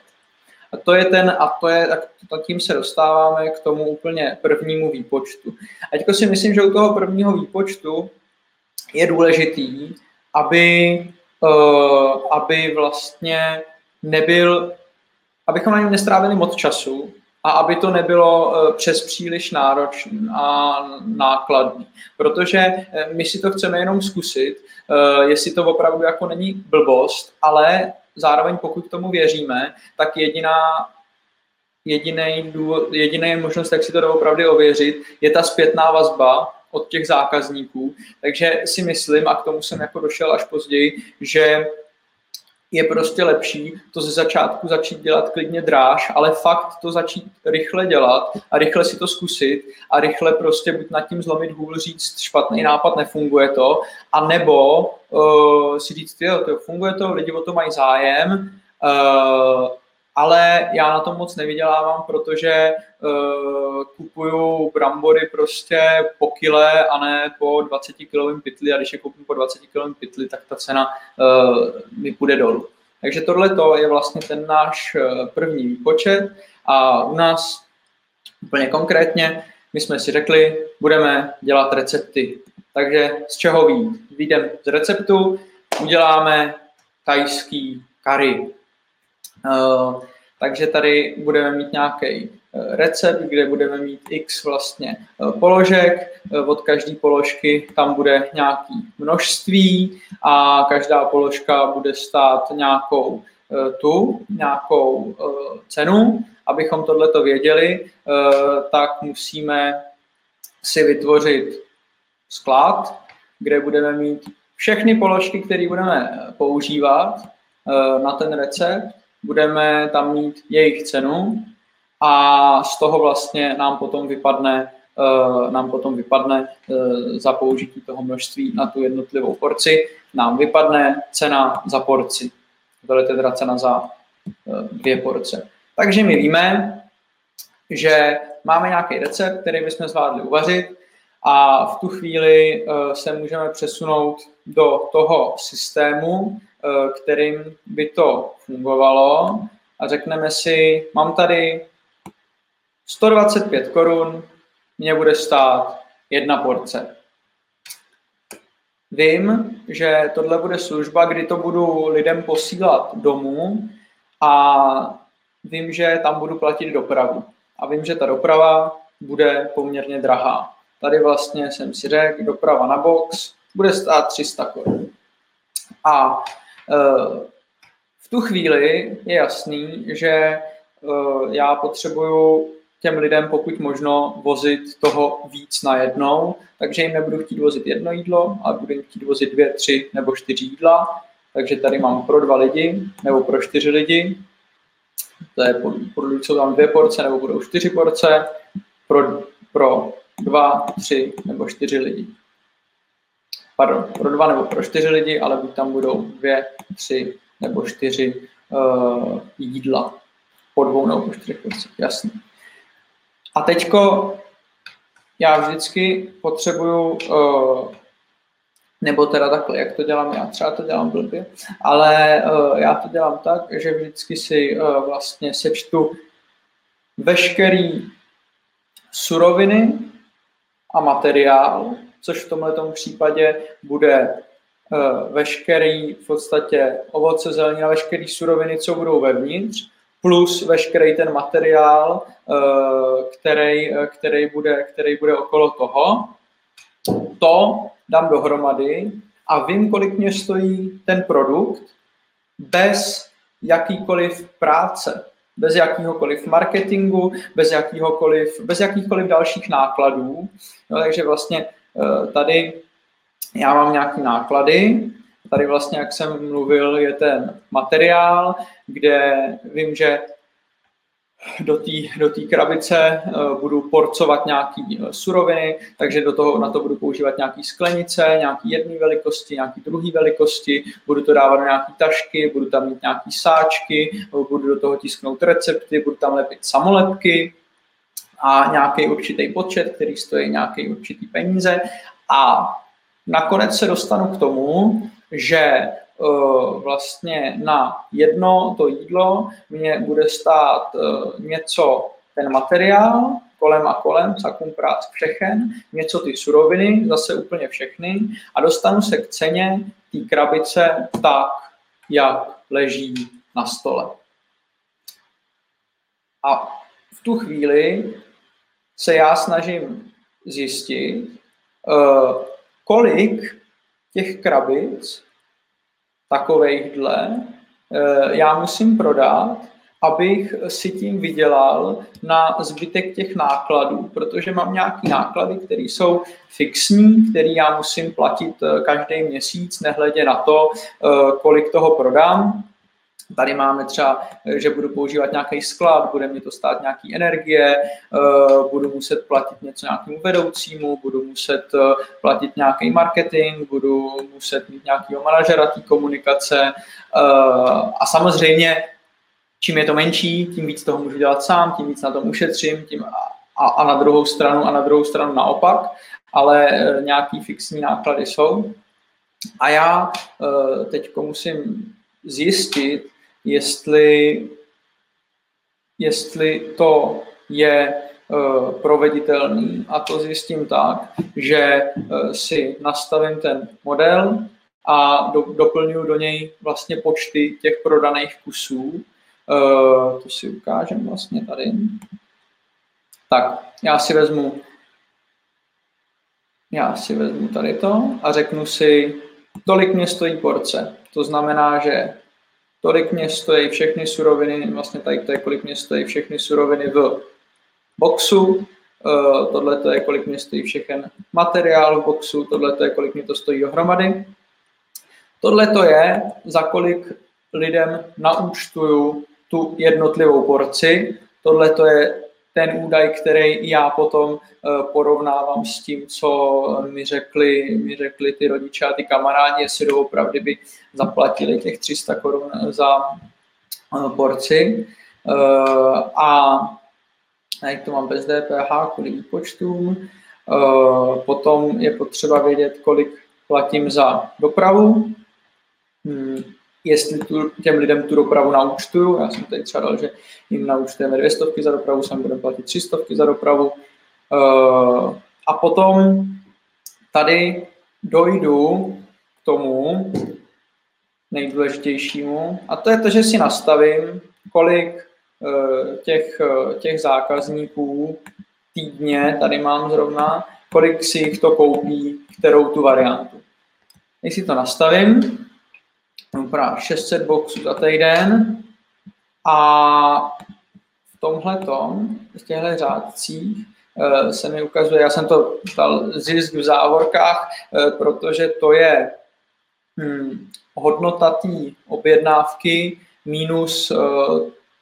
A to je ten, a to je, a tím se dostáváme k tomu úplně prvnímu výpočtu. A teďko si myslím, že u toho prvního výpočtu je důležitý, aby, uh, aby vlastně nebyl, abychom na něm nestrávili moc času a aby to nebylo uh, přes příliš náročný a nákladný. Protože uh, my si to chceme jenom zkusit, uh, jestli to opravdu jako není blbost, ale zároveň pokud tomu věříme, tak jediná, jediný důvod, jediný možnost, jak si to doopravdy ověřit, je ta zpětná vazba od těch zákazníků. Takže si myslím, a k tomu jsem jako došel až později, že je prostě lepší to ze začátku začít dělat klidně dráž, ale fakt to začít rychle dělat a rychle si to zkusit a rychle prostě buď nad tím zlomit hůl, říct špatný nápad, nefunguje to, anebo uh, si říct, jo, to funguje to, lidi o to mají zájem, uh, ale já na tom moc nevydělávám, protože uh, kupuju brambory prostě po kile a ne po dvacetikilovém pytli a když je koupím po dvacetikilovém pytli, tak ta cena uh, mi půjde dolů. Takže tohleto je vlastně ten náš první výpočet a u nás úplně konkrétně my jsme si řekli, budeme dělat recepty. Takže z čeho vyjít? Vyjdeme z receptu, uděláme thajský curry. Uh, takže tady budeme mít nějaký uh, recept, kde budeme mít x vlastně uh, položek, uh, od každé položky tam bude nějaké množství a každá položka bude stát nějakou uh, tu, nějakou uh, cenu. Abychom tohleto věděli, uh, tak musíme si vytvořit sklad, kde budeme mít všechny položky, které budeme používat na ten recept, budeme tam mít jejich cenu a z toho vlastně nám potom vypadne, nám potom vypadne za použití toho množství na tu jednotlivou porci, nám vypadne cena za porci. To je teda cena za dvě porce. Takže my víme, že máme nějaký recept, který bychom zvládli uvařit a v tu chvíli se můžeme přesunout do toho systému, kterým by to fungovalo a řekneme si, mám tady sto dvacet pět korun, mě bude stát jedna porce. Vím, že tohle bude služba, kdy to budu lidem posílat domů a vím, že tam budu platit dopravu. A vím, že ta doprava bude poměrně drahá. Tady vlastně jsem si řekl, doprava na box bude stát tři sta korun. A e, v tu chvíli je jasný, že e, já potřebuju těm lidem pokud možno vozit toho víc najednou, takže jim nebudu chtít vozit jedno jídlo, ale budu jim chtít vozit dvě, tři nebo čtyři jídla. Takže tady mám pro dva lidi nebo pro čtyři lidi. To je, jsou tam dvě porce nebo budou čtyři porce pro, pro dva, tři nebo čtyři lidi. Pardon, pro dva nebo pro čtyři lidi, ale buď tam budou dvě, tři nebo čtyři uh, jídla. Po dvou nebo po čtyři porce, jasný. A teďko já vždycky potřebuju, nebo teda takhle, jak to dělám já, třeba to dělám blbě, ale já to dělám tak, že vždycky si vlastně sečtu veškerý suroviny a materiál, což v tomhletom případě bude veškerý v podstatě ovoce, zelenina, veškerý suroviny, co budou vevnitř, plus veškerý ten materiál, který, který, bude, který bude okolo toho. To dám dohromady a vím, kolik mě stojí ten produkt bez jakýkoliv práce, bez jakýhokoliv marketingu, bez, jakýhokoliv, bez jakýchkoliv dalších nákladů. No, takže vlastně tady já mám nějaké náklady. Tady vlastně, jak jsem mluvil, je ten materiál, kde vím, že do té do té krabice budu porcovat nějaké suroviny, takže do toho, na to budu používat nějaké sklenice, nějaké jedné velikosti, nějaké druhé velikosti, budu to dávat do nějaké tašky, budu tam mít nějaké sáčky, budu do toho tisknout recepty, budu tam lepit samolepky a nějaký určitý počet, který stojí nějaký určitý peníze. A nakonec se dostanu k tomu, že uh, vlastně na jedno to jídlo mě bude stát uh, něco ten materiál, kolem a kolem, sakum prác všechen, něco ty suroviny, zase úplně všechny a dostanu se k ceně té krabice tak, jak leží na stole. A v tu chvíli se já snažím zjistit, uh, kolik těch krabic takovejhle já musím prodat, abych si tím vydělal na zbytek těch nákladů, protože mám nějaké náklady, které jsou fixní, které já musím platit každý měsíc, nehledě na to, kolik toho prodám. Tady máme třeba, že budu používat nějaký sklad, bude mi to stát nějaký energie, budu muset platit něco nějakému vedoucímu, budu muset platit nějaký marketing, budu muset mít nějakého manažera té komunikace a samozřejmě čím je to menší, tím víc toho můžu dělat sám, tím víc na tom ušetřím, tím a, a na druhou stranu a na druhou stranu naopak, ale nějaký fixní náklady jsou a já teďko musím zjistit, jestli, jestli to je uh, proveditelný a to zjistím tak, že uh, si nastavím ten model a do, doplňuji do něj vlastně počty těch prodaných kusů. Uh, to si ukážem vlastně tady. Tak, já si vezmu, já si vezmu tady to a řeknu si, tolik mě stojí porce. To znamená, že tolik mě stojí všechny suroviny, vlastně tady to je, kolik mě stojí všechny suroviny v boxu, tohle to je, kolik mě stojí všechen materiál v boxu, tohle to je, kolik mě to stojí dohromady. Tohle to je, za kolik lidem naúčtuju tu jednotlivou porci. Tohle to je ten údaj, který já potom porovnávám s tím, co mi řekli, mi řekli ty rodiče a ty kamarádi, jestli doopravdy by zaplatili těch tři sta korun za porci. A jak to mám bez D P H kvůli výpočtům. Potom je potřeba vědět, kolik platím za dopravu. Jestli tu, těm lidem tu dopravu naúčtuju, já jsem tady třeba dal, že jim naúčtujeme dvě stovky za dopravu, sem budeme platit tři stovky za dopravu. A potom tady dojdu k tomu nejdůležitějšímu, a to je to, že si nastavím, kolik těch, těch zákazníků týdně, tady mám zrovna, kolik si jich to koupí, kterou tu variantu. Když si to nastavím, právě šest set boxů za týden a v tomhletom, v těchto řádcích se mi ukazuje, já jsem to dal zisk v závorkách, protože to je hm, hodnota té objednávky minus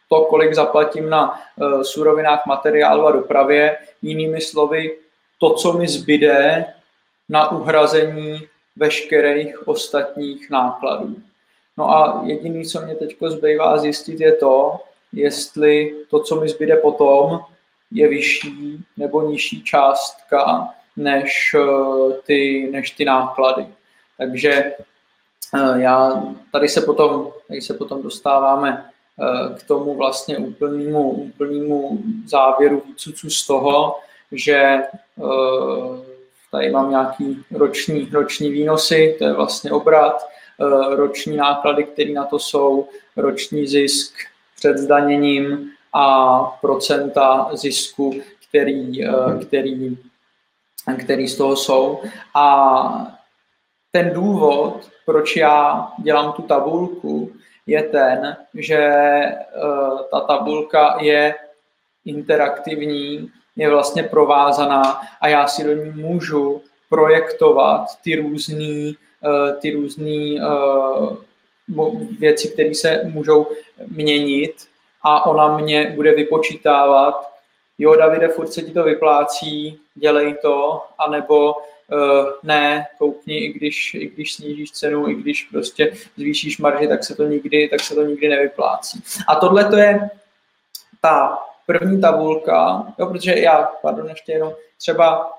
to, kolik zaplatím na surovinách, materiálu a dopravě, jinými slovy to, co mi zbyde na uhrazení veškerých ostatních nákladů. No a jediné, co mě teď zbývá zjistit, je to, jestli to, co mi zbyde potom, je vyšší nebo nižší částka než ty, než ty náklady. Takže já, tady, se potom, tady se potom dostáváme k tomu vlastně úplnému, úplnému závěru výcucu z toho, že tady mám nějaký roční, roční výnosy, to je vlastně obrat, roční náklady, které na to jsou, roční zisk před zdaněním a procenta zisku, který, který, který z toho jsou. A ten důvod, proč já dělám tu tabulku, je ten, že ta tabulka je interaktivní, je vlastně provázaná a já si do ní můžu projektovat ty různý ty různé uh, věci, které se můžou měnit a ona mě bude vypočítávat, jo, Davide, furt se ti to vyplácí, dělej to, anebo uh, ne, koupni, i když, i když snížíš cenu, i když prostě zvýšíš marži, tak se to nikdy, tak se to nikdy nevyplácí. A tohle to je ta první tabulka, jo, protože já, pardon, ještě jenom třeba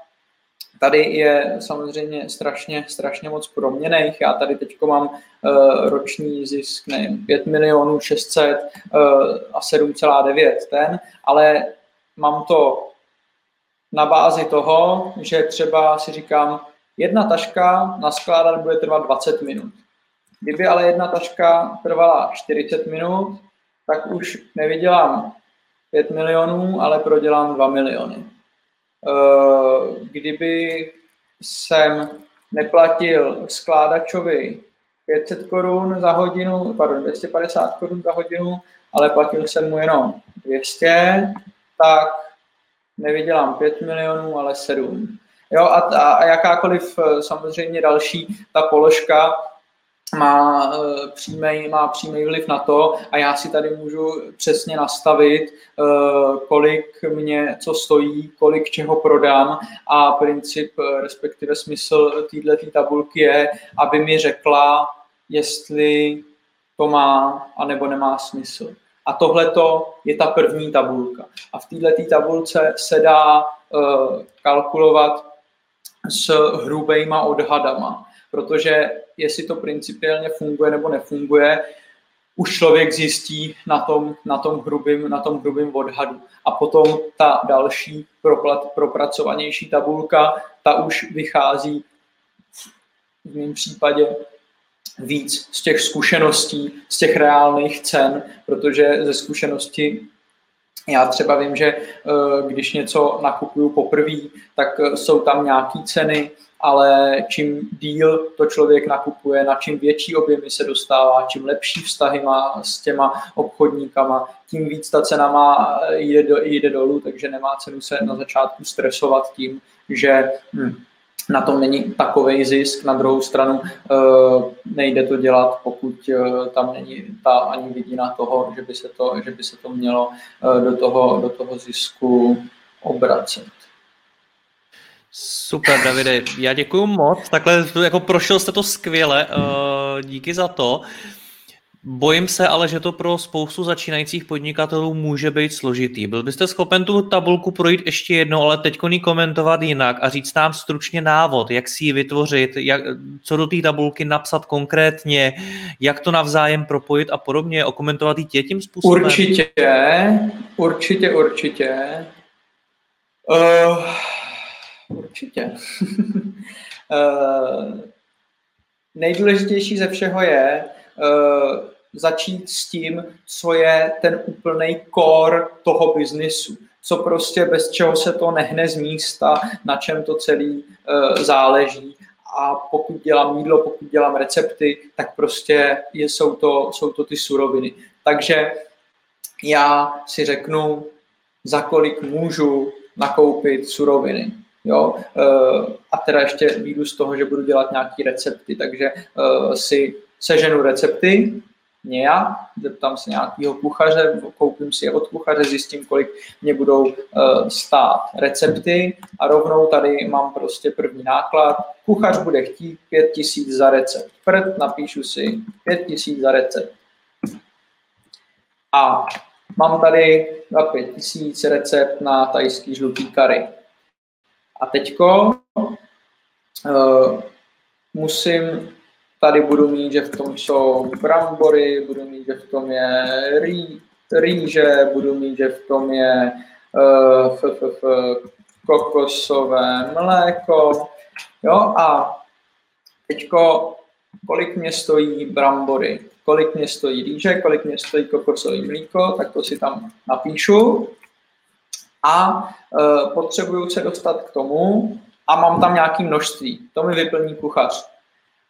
tady je samozřejmě strašně, strašně moc proměnejch. Já tady teď mám uh, roční zisk, nevím, pět milionů šest set uh, a sedm celá devět ten, ale mám to na bázi toho, že třeba si říkám, jedna taška naskládat bude trvat dvacet minut. Kdyby ale jedna taška trvala čtyřicet minut, tak už nevydělám pět milionů, ale prodělám dva miliony. Kdyby jsem neplatil skládačovi pět set korun za hodinu, pardon, dvě stě padesát korun za hodinu, ale platil jsem mu jenom dvě stě, tak nevydělám pět milionů, ale sedm. Jo, a, ta, a jakákoliv samozřejmě další ta položka má přímý, má přímý vliv na to a já si tady můžu přesně nastavit, kolik mě co stojí, kolik čeho prodám a princip, respektive smysl této tabulky je, aby mi řekla, jestli to má anebo nemá smysl. A tohleto je ta první tabulka. A v této tabulce se dá kalkulovat s hrubejma odhadama, protože jestli to principiálně funguje nebo nefunguje, už člověk zjistí na tom, na tom, hrubým, na tom hrubým odhadu. A potom ta další proplat, propracovanější tabulka, ta už vychází v mém případě víc z těch zkušeností, z těch reálných cen, protože ze zkušenosti já třeba vím, že když něco nakupuju poprvé, tak jsou tam nějaké ceny, ale čím díl to člověk nakupuje, na čím větší objemy se dostává, čím lepší vztahy má s těma obchodníkama, tím víc ta cena má, jde, do, jde dolů, takže nemá cenu se na začátku stresovat tím, že hm, na tom není takovej zisk. Na druhou stranu nejde to dělat, pokud tam není ta ani vidina toho, že by se to, že by se to mělo do toho, do toho zisku obracet. Super, Davide, já děkuju moc. Takhle jako prošel jste to skvěle, díky za to. Bojím se ale, že to pro spoustu začínajících podnikatelů může být složitý. Byl byste schopen tu tabulku projít ještě jednou, ale teďko ji komentovat jinak a říct nám stručně návod, jak si ji vytvořit, jak, co do té tabulky napsat konkrétně, jak to navzájem propojit a podobně, okomentovat ji tím způsobem? Určitě, určitě, určitě. Uh, určitě. uh, nejdůležitější ze všeho je uh, začít s tím, co je ten úplnej core toho biznisu, co prostě bez čeho se to nehne z místa, na čem to celý uh, záleží. A pokud dělám jídlo, pokud dělám recepty, tak prostě je, jsou, to, jsou to ty suroviny. Takže já si řeknu, za kolik můžu nakoupit suroviny. Jo? Uh, a teda ještě výjdu z toho, že budu dělat nějaké recepty, takže uh, si seženu recepty, nějak, zeptám se nějakého kuchaře, koupím si je od kuchaře, zjistím, kolik mě budou uh, stát recepty a rovnou tady mám prostě první náklad. Kuchař bude chtít pět tisíc za recept. Prd, napíšu si pět tisíc za recept. A mám tady za pět tisíc recept na tajský žlutý curry. A teďko uh, musím... Tady budu mít, že v tom jsou brambory, budu mít, že v tom je rý, rýže, budu mít, že v tom je uh, f, f, f, kokosové mléko. Jo? A teďko, kolik mě stojí brambory, kolik mě stojí rýže, kolik mě stojí kokosové mléko, tak to si tam napíšu. A uh, potřebuju se dostat k tomu a mám tam nějaké množství. To mi vyplní kuchař.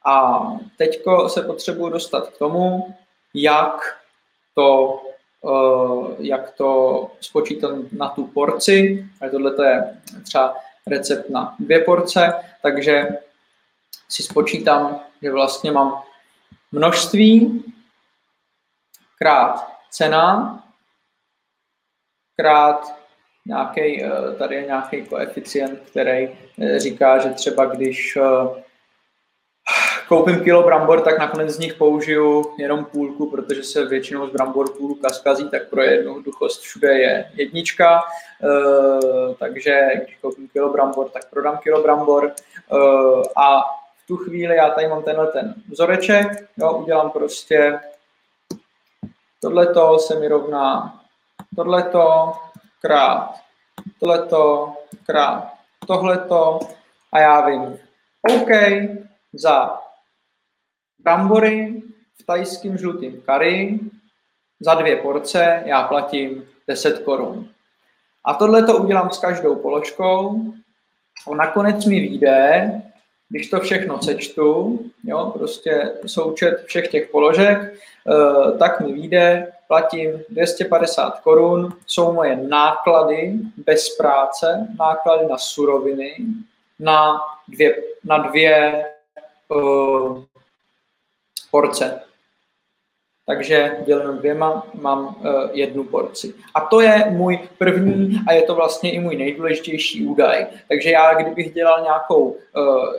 A teďko se potřebuji dostat k tomu, jak to, jak to spočítat na tu porci. A tohle je třeba recept na dvě porce, takže si spočítám, že vlastně mám množství krát cena, krát nějaký, tady je nějaký koeficient, který říká, že třeba když koupím kilo brambor, tak nakonec z nich použiju jenom půlku, protože se většinou z brambor půlka zkazí, tak pro jednoduchost všude je jednička. E, takže když koupím kilo brambor, tak prodám kilo brambor. E, a v tu chvíli já tady mám tenhle ten vzoreček. Jo, udělám prostě tohleto se mi rovná tohleto krát tohleto krát tohleto a já vím, OK, za brambory v tajském žlutém curry za dvě porce já platím deset korun. A tohle to udělám s každou položkou. A nakonec mi vyjde, když to všechno sečtu, jo, prostě součet všech těch položek, tak mi vyjde, platím dvě stě padesát korun, jsou moje náklady bez práce, náklady na suroviny, na dvě, na dvě porce. Takže děleno dvěma mám jednu porci. A to je můj první a je to vlastně i můj nejdůležitější údaj. Takže já, kdybych dělal nějakou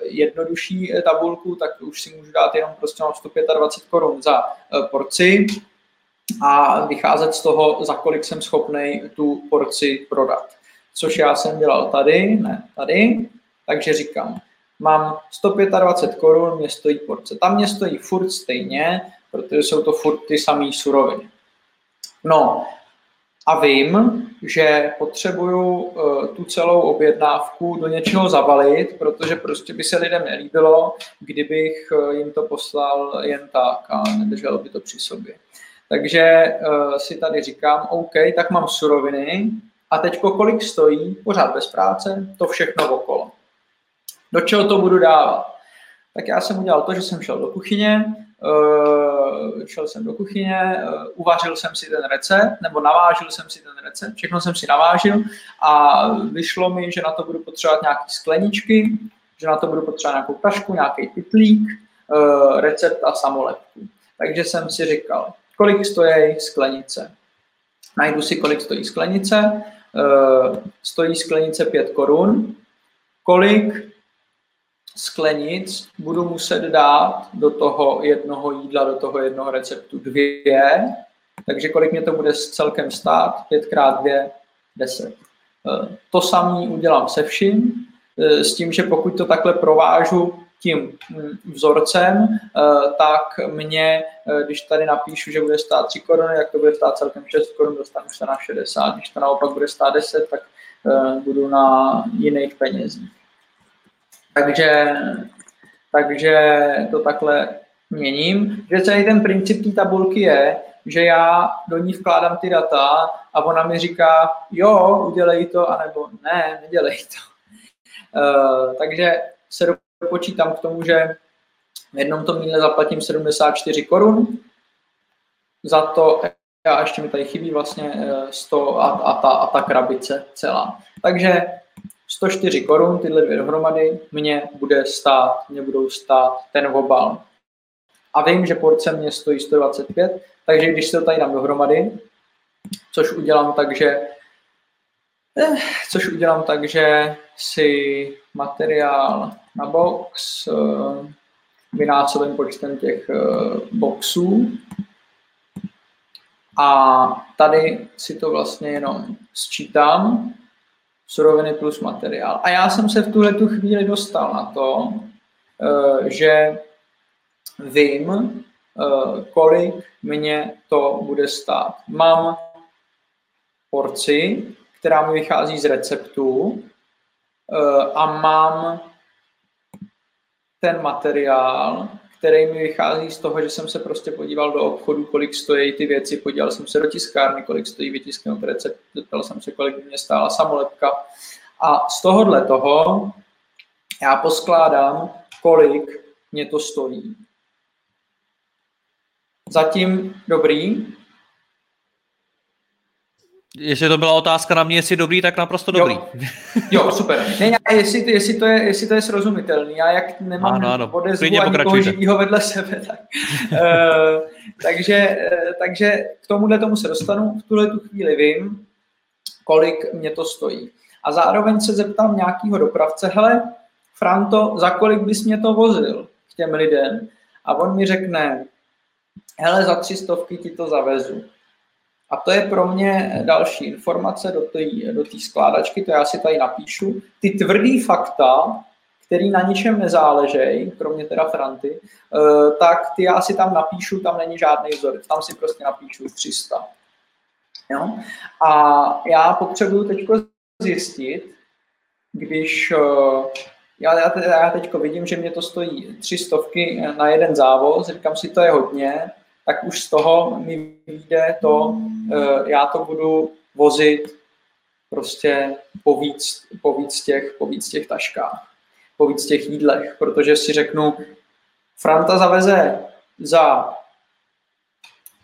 jednodušší tabulku, tak už si můžu dát jenom prostě mám sto dvacet pět korun za porci a vycházet z toho, za kolik jsem schopnej tu porci prodat. Což já jsem dělal tady, ne tady, takže říkám, mám sto dvacet pět korun, mě stojí porce. Tam mě stojí furt stejně, protože jsou to furt ty samé suroviny. No a vím, že potřebuju uh, tu celou objednávku do něčeho zabalit, protože prostě by se lidem nelíbilo, kdybych uh, jim to poslal jen tak a nedrželo by to při sobě. Takže uh, si tady říkám, OK, tak mám suroviny a teďko kolik stojí, pořád bez práce, to všechno okolo. do čeho to budu dávat. Tak já jsem udělal to, že jsem šel do kuchyně, Uh, šel jsem do kuchyně, uh, uvařil jsem si ten recept, nebo navážil jsem si ten recept, všechno jsem si navážil a vyšlo mi, že na to budu potřebovat nějaké skleničky, že na to budu potřebovat nějakou tašku, nějaký pytlík, uh, recept a samolepku. Takže jsem si říkal, kolik stojí sklenice. Najdu si, kolik stojí sklenice. Uh, stojí sklenice pět korun. Kolik sklenic budu muset dát do toho jednoho jídla, do toho jednoho receptu dvě, takže kolik mě to bude celkem stát, pět krát dvě, deset. To samé udělám se vším, s tím, že pokud to takhle provážu tím vzorcem, tak mě, když tady napíšu, že bude stát tři koruny, jak to bude stát celkem šest korun, dostanu se na šedesát, když to naopak bude stát deset, tak budu na jiných penězích. Takže, takže to takhle měním. Že celý ten princip té tabulky je, že já do ní vkládám ty data a ona mi říká, jo, udělej to, anebo ne, nedělej to. Uh, takže se dopočítám k tomu, že v jednom tom míle zaplatím sedmdesát čtyři korun. Za to já ještě mi tady chybí vlastně sto a, a, ta, a ta krabice celá. Takže sto čtyři korun, tyhle dvě dohromady, mě bude stát, mě budou stát ten obal. A vím, že porce mě stojí sto dvacet pět, takže když se to tady dám dohromady, což udělám tak, že, eh, což udělám tak, že si materiál na box eh, vynásobím počtem těch eh, boxů a tady si to vlastně jenom sčítám, suroviny plus materiál. A já jsem se v tuhle tu chvíli dostal na to, že vím, kolik mě to bude stát. Mám porci, která mi vychází z receptu a mám ten materiál, který mi vychází z toho, že jsem se prostě podíval do obchodu, kolik stojí ty věci, podíval jsem se do tiskárny, kolik stojí vytisknout recept, zeptal jsem se, kolik by mě stála samolepka. A z tohohle toho já poskládám, kolik mě to stojí. Zatím dobrý. Jestli to byla otázka na mě, jestli dobrý, tak naprosto dobrý. Jo, jo super. Ne, jestli, jestli, to je, jestli to je srozumitelný, já jak nemám ano, ano. odezvu ani nikoho živýho vedle sebe, tak. uh, takže, uh, takže k tomuhle tomu se dostanu, v tuhle tu chvíli vím, kolik mě to stojí. A zároveň se zeptám nějakého dopravce, hele, Franto, za kolik bys mě to vozil k těm lidem? A on mi řekne, hele, za tři stovky ti to zavezu. A to je pro mě další informace do té do té skládačky, to já si tady napíšu. Ty tvrdý fakta, který na ničem nezáležejí, kromě teda Franty, tak ty já si tam napíšu, tam není žádný vzorec, tam si prostě napíšu tři sta. Jo? A já potřebuju teď zjistit, když já, já teď vidím, že mě to stojí tři sta na jeden závoz, říkám si, to je hodně, tak už z toho mi vyjde to, já to budu vozit prostě povíc, povíc, těch, povíc těch taškách, povíc těch jídlech, protože si řeknu, Franta zaveze za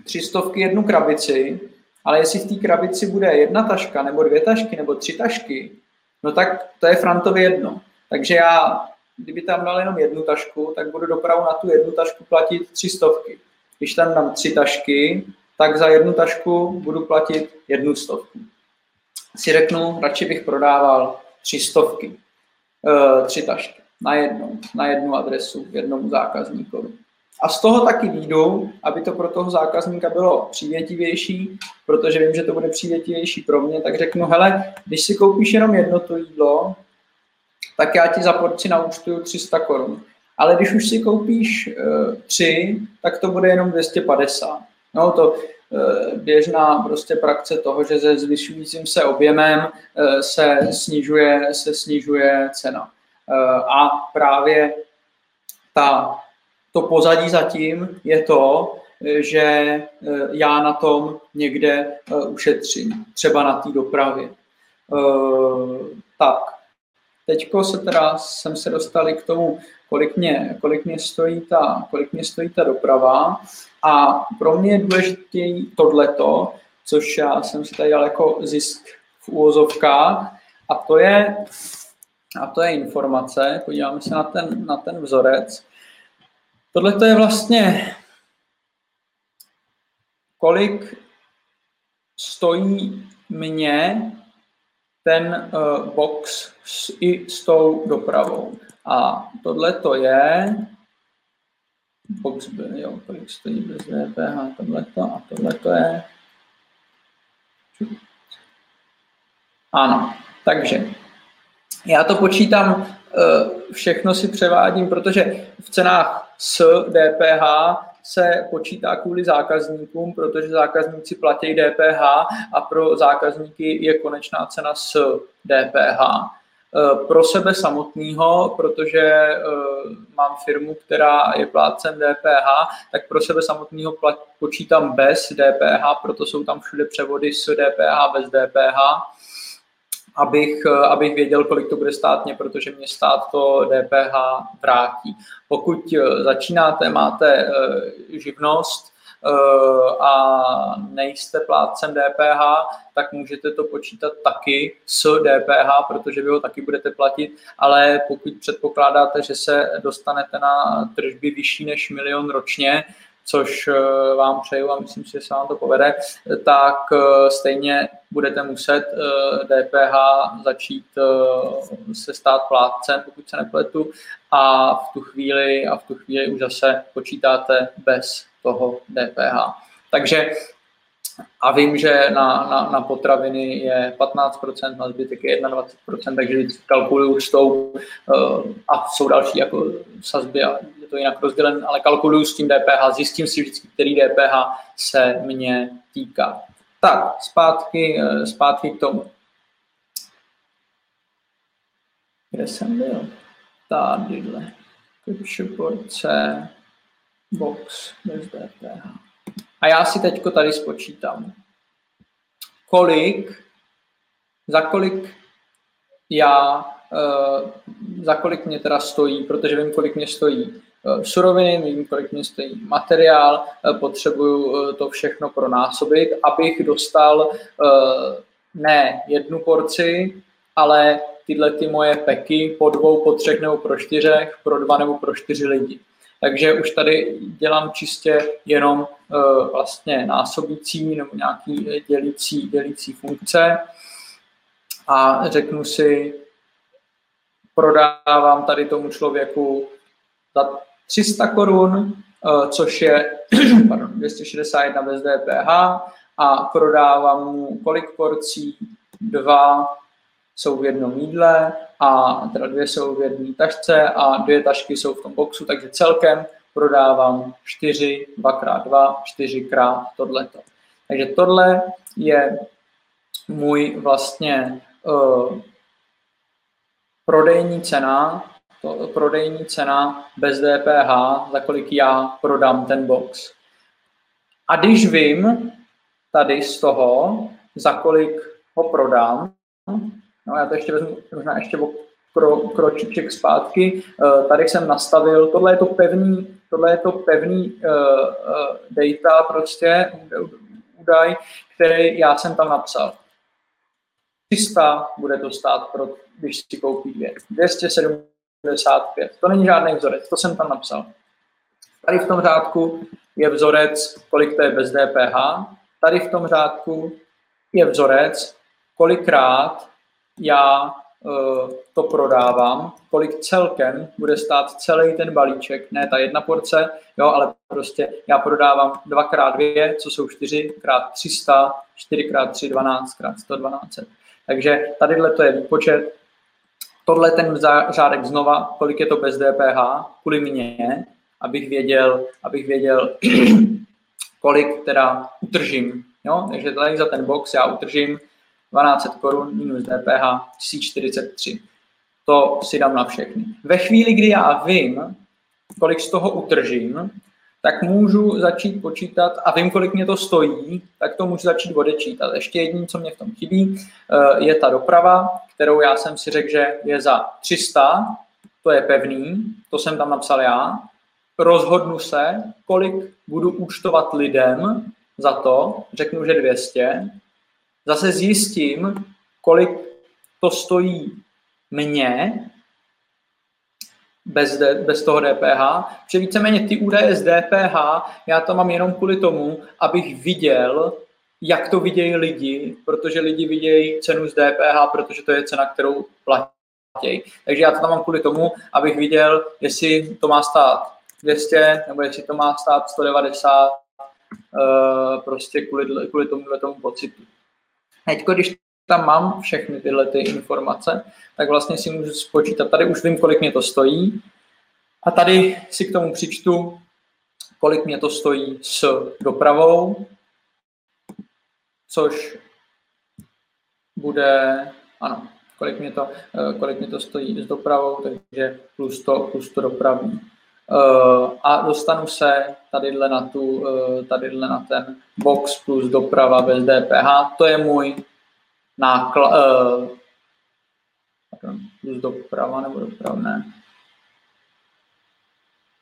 tři stovky jednu krabici, ale jestli v té krabici bude jedna taška, nebo dvě tašky, nebo tři tašky, no tak to je Frantovi jedno. Takže já, kdyby tam dal jenom jednu tašku, tak budu dopravu na tu jednu tašku platit tři stovky. Když tam dám tři tašky, tak za jednu tašku budu platit jednu stovku. Si řeknu, radši bych prodával tři stovky, e, tři tašky na jednu, na jednu adresu, jednomu zákazníkovi. A z toho taky výjdu, aby to pro toho zákazníka bylo přívětivější, protože vím, že to bude přívětivější pro mě, tak řeknu, hele, když si koupíš jenom jedno to jídlo, tak já ti za porci naúčtuju tři sta korun. Ale když už si koupíš e, tři, tak to bude jenom dvě stě padesát. No to e, běžná prostě praxe toho, že se zvyšujícím se objemem e, se, snižuje, se snižuje cena. E, a právě ta, to pozadí zatím je to, že e, já na tom někde e, ušetřím, třeba na té dopravě. E, tak. Teďko se teda jsem se dostali k tomu, kolik mě, kolik mě stojí ta, kolik mě stojí ta doprava. A pro mě je důležitější tohleto, což já jsem si tady dělal jako zisk v úvozovkách, a to je, a to je informace. Podíváme se na ten, na ten vzorec. Tohleto je vlastně, kolik stojí mě ten uh, box s, i s tou dopravou. A tohleto je box, jo, kolik stojí bez D P H, tohleto a tohleto je. Ano, takže já to počítám, všechno si převádím, protože v cenách s D P H se počítá kvůli zákazníkům, protože zákazníci platí D P H a pro zákazníky je konečná cena s D P H. Pro sebe samotného, protože mám firmu, která je plátcem D P H, tak pro sebe samotného počítám bez D P H, proto jsou tam všude převody s D P H, bez D P H, abych, abych věděl, kolik to bude stát mě, protože mě stát to D P H vrátí. Pokud začínáte, máte živnost a nejste plátcem D P H, tak můžete to počítat taky s D P H, protože vy ho taky budete platit, ale pokud předpokládáte, že se dostanete na tržby vyšší než milion ročně, což vám přeju a myslím si, že se vám to povede, tak stejně budete muset D P H začít se stát plátcem, pokud se nepletu, a v tu chvíli, a v tu chvíli už zase počítáte bez toho D P H. Takže a vím, že na, na, na potraviny je patnáct procent, na zbytek je dvacet jedna procent, takže kalkuluju s tou, a jsou další jako sazby, a je to jinak rozdělen, ale kalkuluju s tím D P H, zjistím si vždycky, který D P H se mě týká. Tak, zpátky, zpátky k tomu. Kde jsem byl? Tadyhle. Kupšuporce, box bez D P H. A já si teďko tady spočítám, kolik, za kolik já, za kolik mě teda stojí, protože vím, kolik mě stojí suroviny, vím, kolik mě stojí materiál, potřebuju to všechno pronásobit, abych dostal ne jednu porci, ale tyhle ty moje peky po dvou, po třech nebo pro čtyřech, pro dva nebo pro čtyři lidi. Takže už tady dělám čistě jenom uh, vlastně násobící nebo nějaký dělící, dělící funkce a řeknu si, prodávám tady tomu člověku za tři sta korun, uh, což je pardon, dvě stě šedesát jedna bez D P H a prodávám mu kolik porcí, dva jsou v jednom jídle, a teda dvě jsou v jedné tašce a dvě tašky jsou v tom boxu, takže celkem prodávám čtyři, dvakrát dva, čtyřikrát tohleto. Takže tohle je můj vlastně uh, prodejní cena, to, prodejní cena bez D P H, za kolik já prodám ten box. A když vím tady z toho, za kolik ho prodám, no, já to ještě vezmu, možná ještě o kro, kročiček zpátky. Tady jsem nastavil, tohle je to pevný, tohle je to pevný uh, data, prostě údaj, který já jsem tam napsal. tři sta bude to stát, pro, když si koupí dvě. dvě stě sedmdesát pět. To není žádný vzorec, to jsem tam napsal. Tady v tom řádku je vzorec, kolik to je bez D P H. Tady v tom řádku je vzorec, kolikrát já uh, to prodávám, kolik celkem bude stát celý ten balíček, ne ta jedna porce, jo, ale prostě já prodávám dva krát dvě, co jsou čtyři krát tři sta, čtyři krát tři, dvanáct krát sto, dvanáct set. Takže tadyhle to je výpočet, tohle ten řádek znova, kolik je to bez D P H, kvůli mně, abych věděl, abych věděl kolik teda utržím. Jo? Takže tady za ten box já utržím dvanáct set korun minus D P H tisíc čtyřicet tři. To si dám na všechny. Ve chvíli, kdy já vím, kolik z toho utržím, tak můžu začít počítat a vím, kolik mě to stojí, tak to můžu začít odečítat. Ještě jedním, co mě v tom chybí, je ta doprava, kterou já jsem si řekl, že je za tři sta, to je pevný, to jsem tam napsal já. Rozhodnu se, kolik budu účtovat lidem za to, řeknu, že dvě stě. Zase zjistím, kolik to stojí mě, Bez, d, bez toho D P H, protože víceméně ty údaje z D P H já tam mám jenom kvůli tomu, abych viděl, jak to vidějí lidi, protože lidi vidějí cenu z D P H, protože to je cena, kterou platí. Takže já to tam mám kvůli tomu, abych viděl, jestli to má stát dvě stě, nebo jestli to má stát sto devadesát, prostě kvůli, kvůli tomu pocitu. Teď, když tam mám všechny tyhle ty informace, tak vlastně si můžu spočítat. Tady už vím, kolik mě to stojí a tady si k tomu přičtu, kolik mě to stojí s dopravou, což bude, ano, kolik mě to, kolik mě to stojí s dopravou, takže plus to, plus to dopravní. A dostanu se tadyhle na, tu, tadyhle na ten box plus doprava bez D P H, to je můj náklad, pardon, plus doprava nebo dopravné,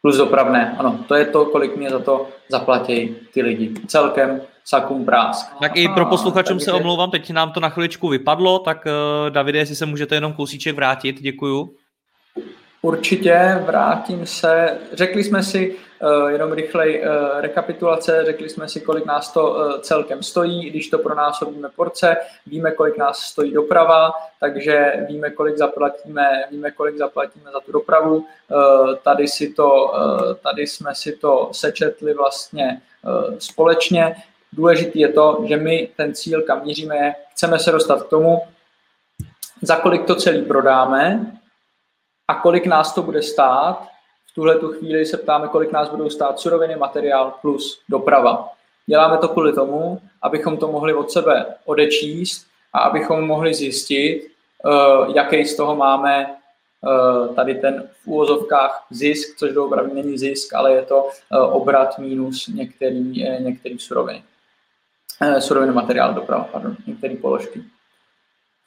plus dopravné, ano, to je to, kolik mě za to zaplatí ty lidi, celkem sakum prásk. Tak i pro posluchačům se omlouvám, teď nám to na chviličku vypadlo, tak Davide, jestli se můžete jenom kousíček vrátit, děkuju. Určitě, vrátím se, řekli jsme si, jenom rychlej rekapitulace, řekli jsme si, kolik nás to celkem stojí, když to pronásobíme porce, víme, kolik nás stojí doprava, takže víme, kolik zaplatíme, víme, kolik zaplatíme za tu dopravu, tady, si to, tady jsme si to sečetli vlastně společně. Důležitý je to, že my ten cíl, kam míříme, je, chceme se dostat k tomu, za kolik to celý prodáme, a kolik nás to bude stát. V tuhle tu chvíli se ptáme, kolik nás budou stát suroviny, materiál plus doprava. Děláme to kvůli tomu, abychom to mohli od sebe odečíst a abychom mohli zjistit, jaký z toho máme tady ten v úvozovkách zisk, což doopravdy není zisk, ale je to obrat minus některý, některý suroviny. Suroviny, materiál, doprava, pardon, některé položky.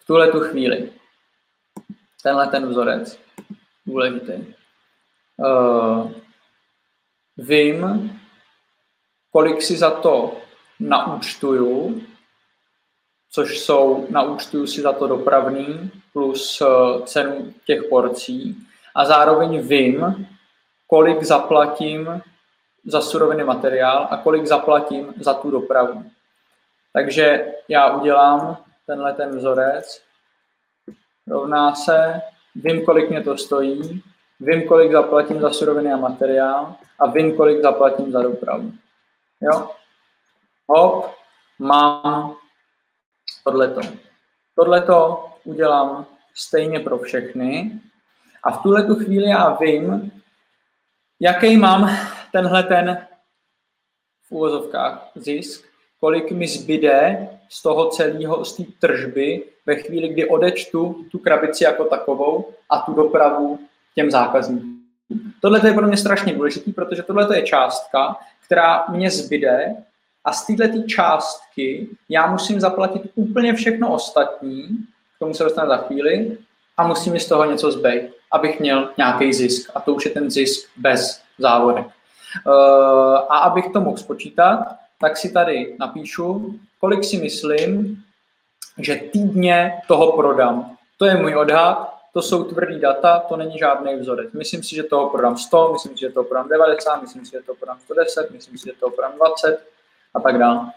V tuhle tu chvíli tenhle ten vzorec. Důležitý. Uh, vím, kolik si za to naúčtuju, což jsou, naúčtuju si za to dopravní plus uh, cenu těch porcí a zároveň vím, kolik zaplatím za suroviny materiál a kolik zaplatím za tu dopravu. Takže já udělám tenhle ten vzorec, rovná se, vím, kolik mě to stojí, vím, kolik zaplatím za suroviny a materiál a vím, kolik zaplatím za dopravu. Jo? Hop, mám tohleto. Tohleto udělám stejně pro všechny a v tuhletu chvíli já vím, jaký mám tenhle ten v uvozovkách zisk, kolik mi zbyde z toho celého, z té tržby ve chvíli, kdy odečtu tu krabici jako takovou a tu dopravu těm zákazníkům. Tohle je pro mě strašně důležité, protože tohle je částka, která mě zbyde a z této částky já musím zaplatit úplně všechno ostatní, k tomu se dostane za chvíli, a musím mi z toho něco zbejt, abych měl nějaký zisk. A to už je ten zisk bez závorek. A abych to mohl spočítat, tak si tady napíšu, kolik si myslím, že týdně toho prodám. To je můj odhad, to jsou tvrdý data, to není žádný vzorec. Myslím si, že toho prodám sto, myslím si, že toho prodám devadesát, myslím si, že toho prodám sto deset, myslím si, že toho prodám dvacet a tak dále.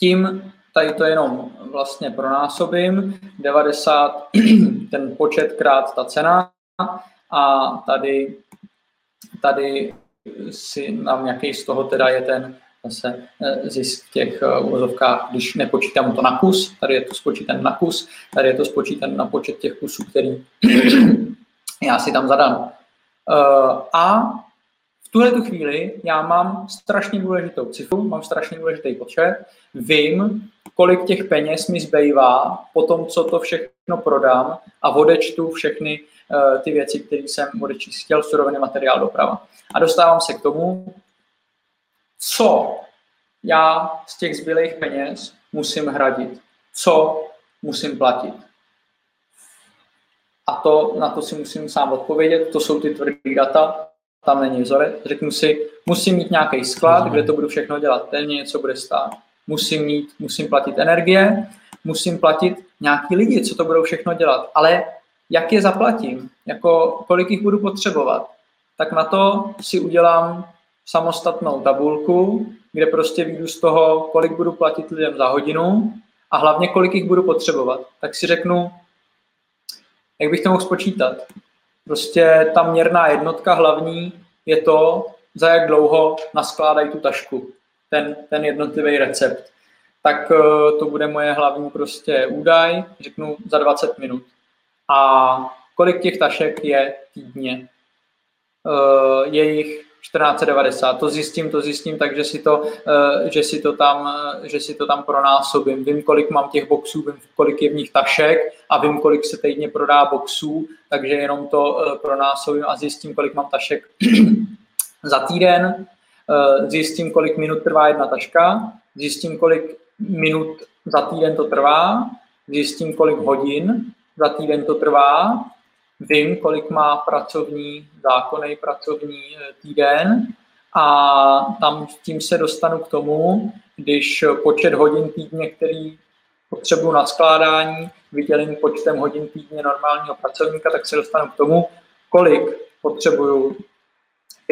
Tím tady to jenom vlastně pronásobím. devadesát, ten počet krát ta cena a tady, tady si nám nějaký z toho teda je ten zase zisk v těch uvozovkách, když nepočítám to na kus, tady je to spočítan na kus, tady je to spočítan na počet těch kusů, který já si tam zadám. A v tuhletu chvíli já mám strašně důležitou cifru, mám strašně důležitý počet, vím, kolik těch peněz mi zbývá po tom, co to všechno prodám a odečtu všechny ty věci, které jsem odečistil, suroviny, materiál, doprava. A dostávám se k tomu, co já z těch zbylých peněz musím hradit, co musím platit. A to, na to si musím sám odpovědět, to jsou ty tvrdý data, tam není vzorec. Řeknu si, musím mít nějaký sklad, kde to budu všechno dělat, ten mě něco bude stát. Musím mít, musím platit energie, musím platit nějaký lidi, co to budou všechno dělat, ale jak je zaplatím, jako kolik jich budu potřebovat, tak na to si udělám samostatnou tabulku, kde prostě vyjdu z toho, kolik budu platit lidem za hodinu a hlavně kolik jich budu potřebovat. Tak si řeknu, jak bych to mohl spočítat. Prostě ta měrná jednotka hlavní je to, za jak dlouho naskládají tu tašku, ten, ten jednotlivý recept. Tak to bude moje hlavní prostě údaj, řeknu za dvacet minut. A kolik těch tašek je týdně? Je jich čtrnáct set devadesát. To zjistím, to zjistím, takže si to, že si to tam, že si to tam pronásobím. Vím, kolik mám těch boxů, vím, kolik je v nich tašek a vím, kolik se týdně prodá boxů, takže jenom to pronásobím a zjistím, kolik mám tašek za týden. Zjistím, kolik minut trvá jedna taška, zjistím, kolik minut za týden to trvá, zjistím, kolik hodin za týden to trvá, vím, kolik má pracovní, zákonný pracovní týden a tam tím se dostanu k tomu, když počet hodin týdně, který potřebuji na skládání, vydělím počtem hodin týdně normálního pracovníka, tak se dostanu k tomu, kolik potřebuju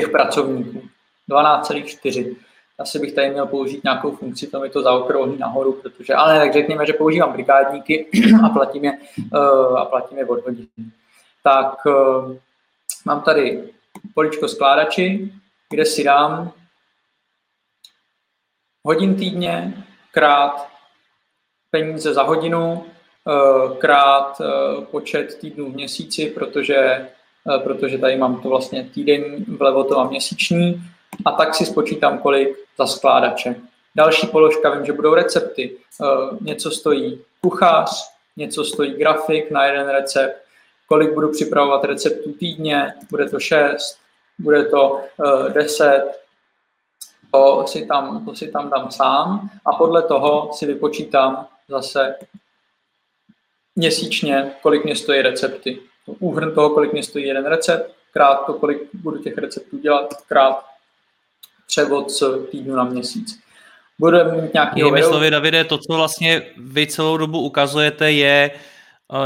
těch pracovníků. dvanáct celá čtyři. Asi bych tady měl použít nějakou funkci, to mi to zaokrouhlí nahoru, protože, ale tak řekněme, že používám brigádníky a platím je, a platím je od hodin. Tak mám tady poličko skládači, kde si dám hodin týdně krát peníze za hodinu, krát počet týdnů v měsíci, protože, protože tady mám to vlastně týden, vlevo to mám měsíční, a tak si spočítám, kolik za skládače. Další položka, vím, že budou recepty. Něco stojí kuchař, něco stojí grafik na jeden recept. Kolik budu připravovat receptů týdně, bude to šest, bude to deset. To si tam, to si tam dám sám a podle toho si vypočítám zase měsíčně, kolik mě stojí recepty. Úhrn toho, kolik mě stojí jeden recept, krát to, kolik budu těch receptů dělat, krát převod z týdnu na měsíc. Budeme mít nějaký... Jinými slovy, Davide, to, co vlastně vy celou dobu ukazujete, je,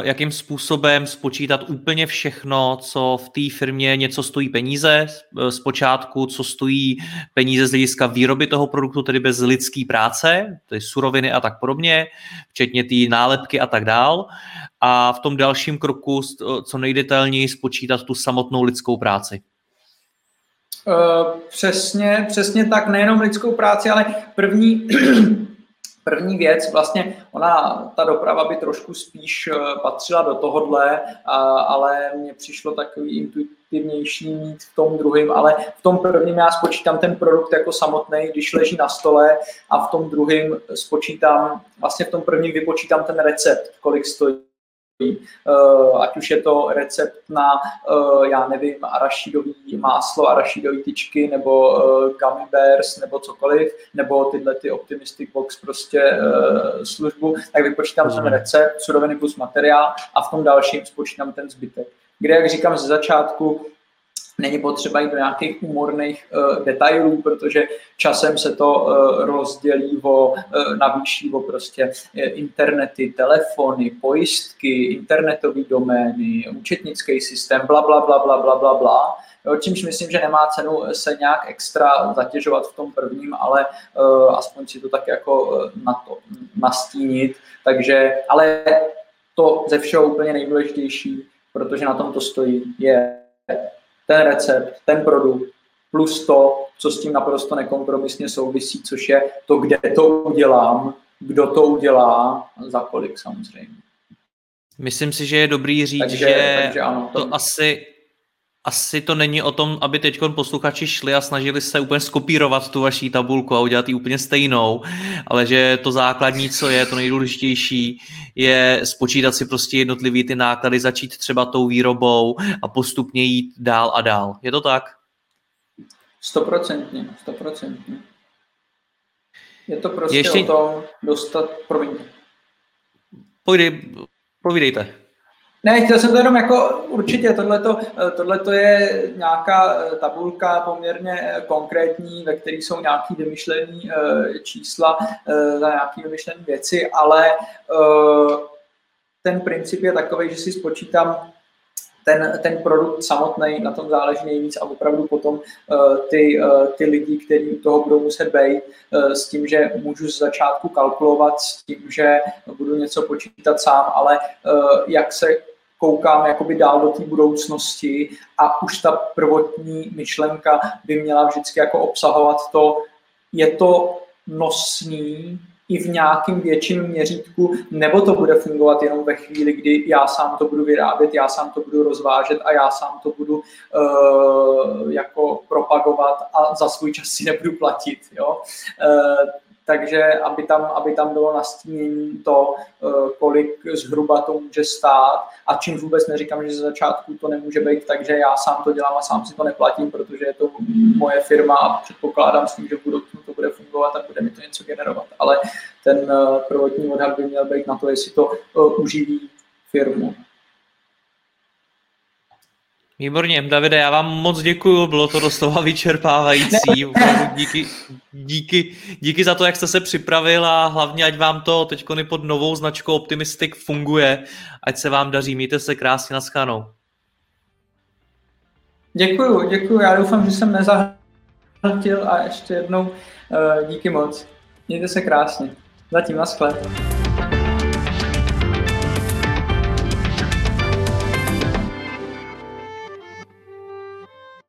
jakým způsobem spočítat úplně všechno, co v té firmě něco stojí peníze, zpočátku, co stojí peníze z hlediska výroby toho produktu, tedy bez lidský práce, tedy suroviny a tak podobně, včetně té nálepky a tak dál. A v tom dalším kroku, co nejdetailněji spočítat tu samotnou lidskou práci. Uh, přesně, přesně tak, nejenom lidskou práci, ale první, první věc, vlastně ona, ta doprava by trošku spíš patřila do tohodle, a, ale mně přišlo takový intuitivnější mít v tom druhém, ale v tom prvním já spočítám ten produkt jako samotný, když leží na stole a v tom druhém spočítám, vlastně v tom prvním vypočítám ten recept, kolik stojí. Uh, ať už je to recept na, uh, já nevím, arašidový máslo, arašidový tyčky, nebo uh, gummy bears, nebo cokoliv, nebo tyhle ty Optimistic Box prostě uh, službu, tak vypočítám ten recept, suroviny plus materiál a v tom dalším spočítám ten zbytek. Kde, jak říkám ze začátku, není potřeba jít do nějakých úmorných uh, detailů, protože časem se to uh, rozdělí, o, uh, navýší o prostě internety, telefony, pojistky, internetové domény, účetnický systém, bla, bla, bla, bla, bla, bla, bla. Jo, čímž myslím, že nemá cenu se nějak extra zatěžovat v tom prvním, ale uh, aspoň si to tak jako uh, na to nastínit. Takže, ale to ze všeho úplně nejdůležitější, protože na tom to stojí, je ten recept, ten produkt, plus to, co s tím naprosto nekompromisně souvisí, což je to, kde to udělám, kdo to udělá, za kolik samozřejmě. Myslím si, že je dobrý říct, takže, že takže ano, to, to asi asi to není o tom, aby teď posluchači šli a snažili se úplně skopírovat tu vaší tabulku a udělat ji úplně stejnou, ale že to základní, co je, to nejdůležitější, je spočítat si prostě jednotlivý ty náklady, začít třeba tou výrobou a postupně jít dál a dál. Je to tak? Stoprocentně, stoprocentně. Je to prostě ještě... o tom dostat, promiň. Povídej, povídejte. Ne, chtěl jsem to jenom jako určitě, tohleto, tohleto je nějaká tabulka poměrně konkrétní, ve které jsou nějaké vymyšlené čísla za nějaké vymyšlené věci, ale ten princip je takový, že si spočítám ten, ten produkt samotný, na tom záleží nejvíc a opravdu potom ty, ty lidi, kteří u toho budou muset být, s tím, že můžu z začátku kalkulovat, s tím, že budu něco počítat sám, ale jak se koukám jakoby dál do té budoucnosti a už ta prvotní myšlenka by měla vždycky jako obsahovat to, je to nosný i v nějakém větším měřítku, nebo to bude fungovat jenom ve chvíli, kdy já sám to budu vyrábět, já sám to budu rozvážet a já sám to budu uh, jako propagovat a za svůj čas si nebudu platit. Jo? Uh, takže aby tam, aby tam bylo nastínění to, uh, kolik zhruba to může stát a čím vůbec neříkám, že ze začátku to nemůže být, takže já sám to dělám a sám si to neplatím, protože je to moje firma a předpokládám s tím, že budu bude fungovat a bude mi to něco generovat. Ale ten prvotní odhad by měl být na to, jestli to uživí firmu. Výborně, Davide, já vám moc děkuju, bylo to doslova vyčerpávající. Díky, díky, díky za to, jak jste se připravil a hlavně, ať vám to teď pod novou značkou Optimistic funguje. Ať se vám daří, mějte se krásně, naschánou. Děkuju, děkuju, já doufám, že jsem nezahrál a ještě jednou díky moc. Mějte se krásně. Zatím, naschle.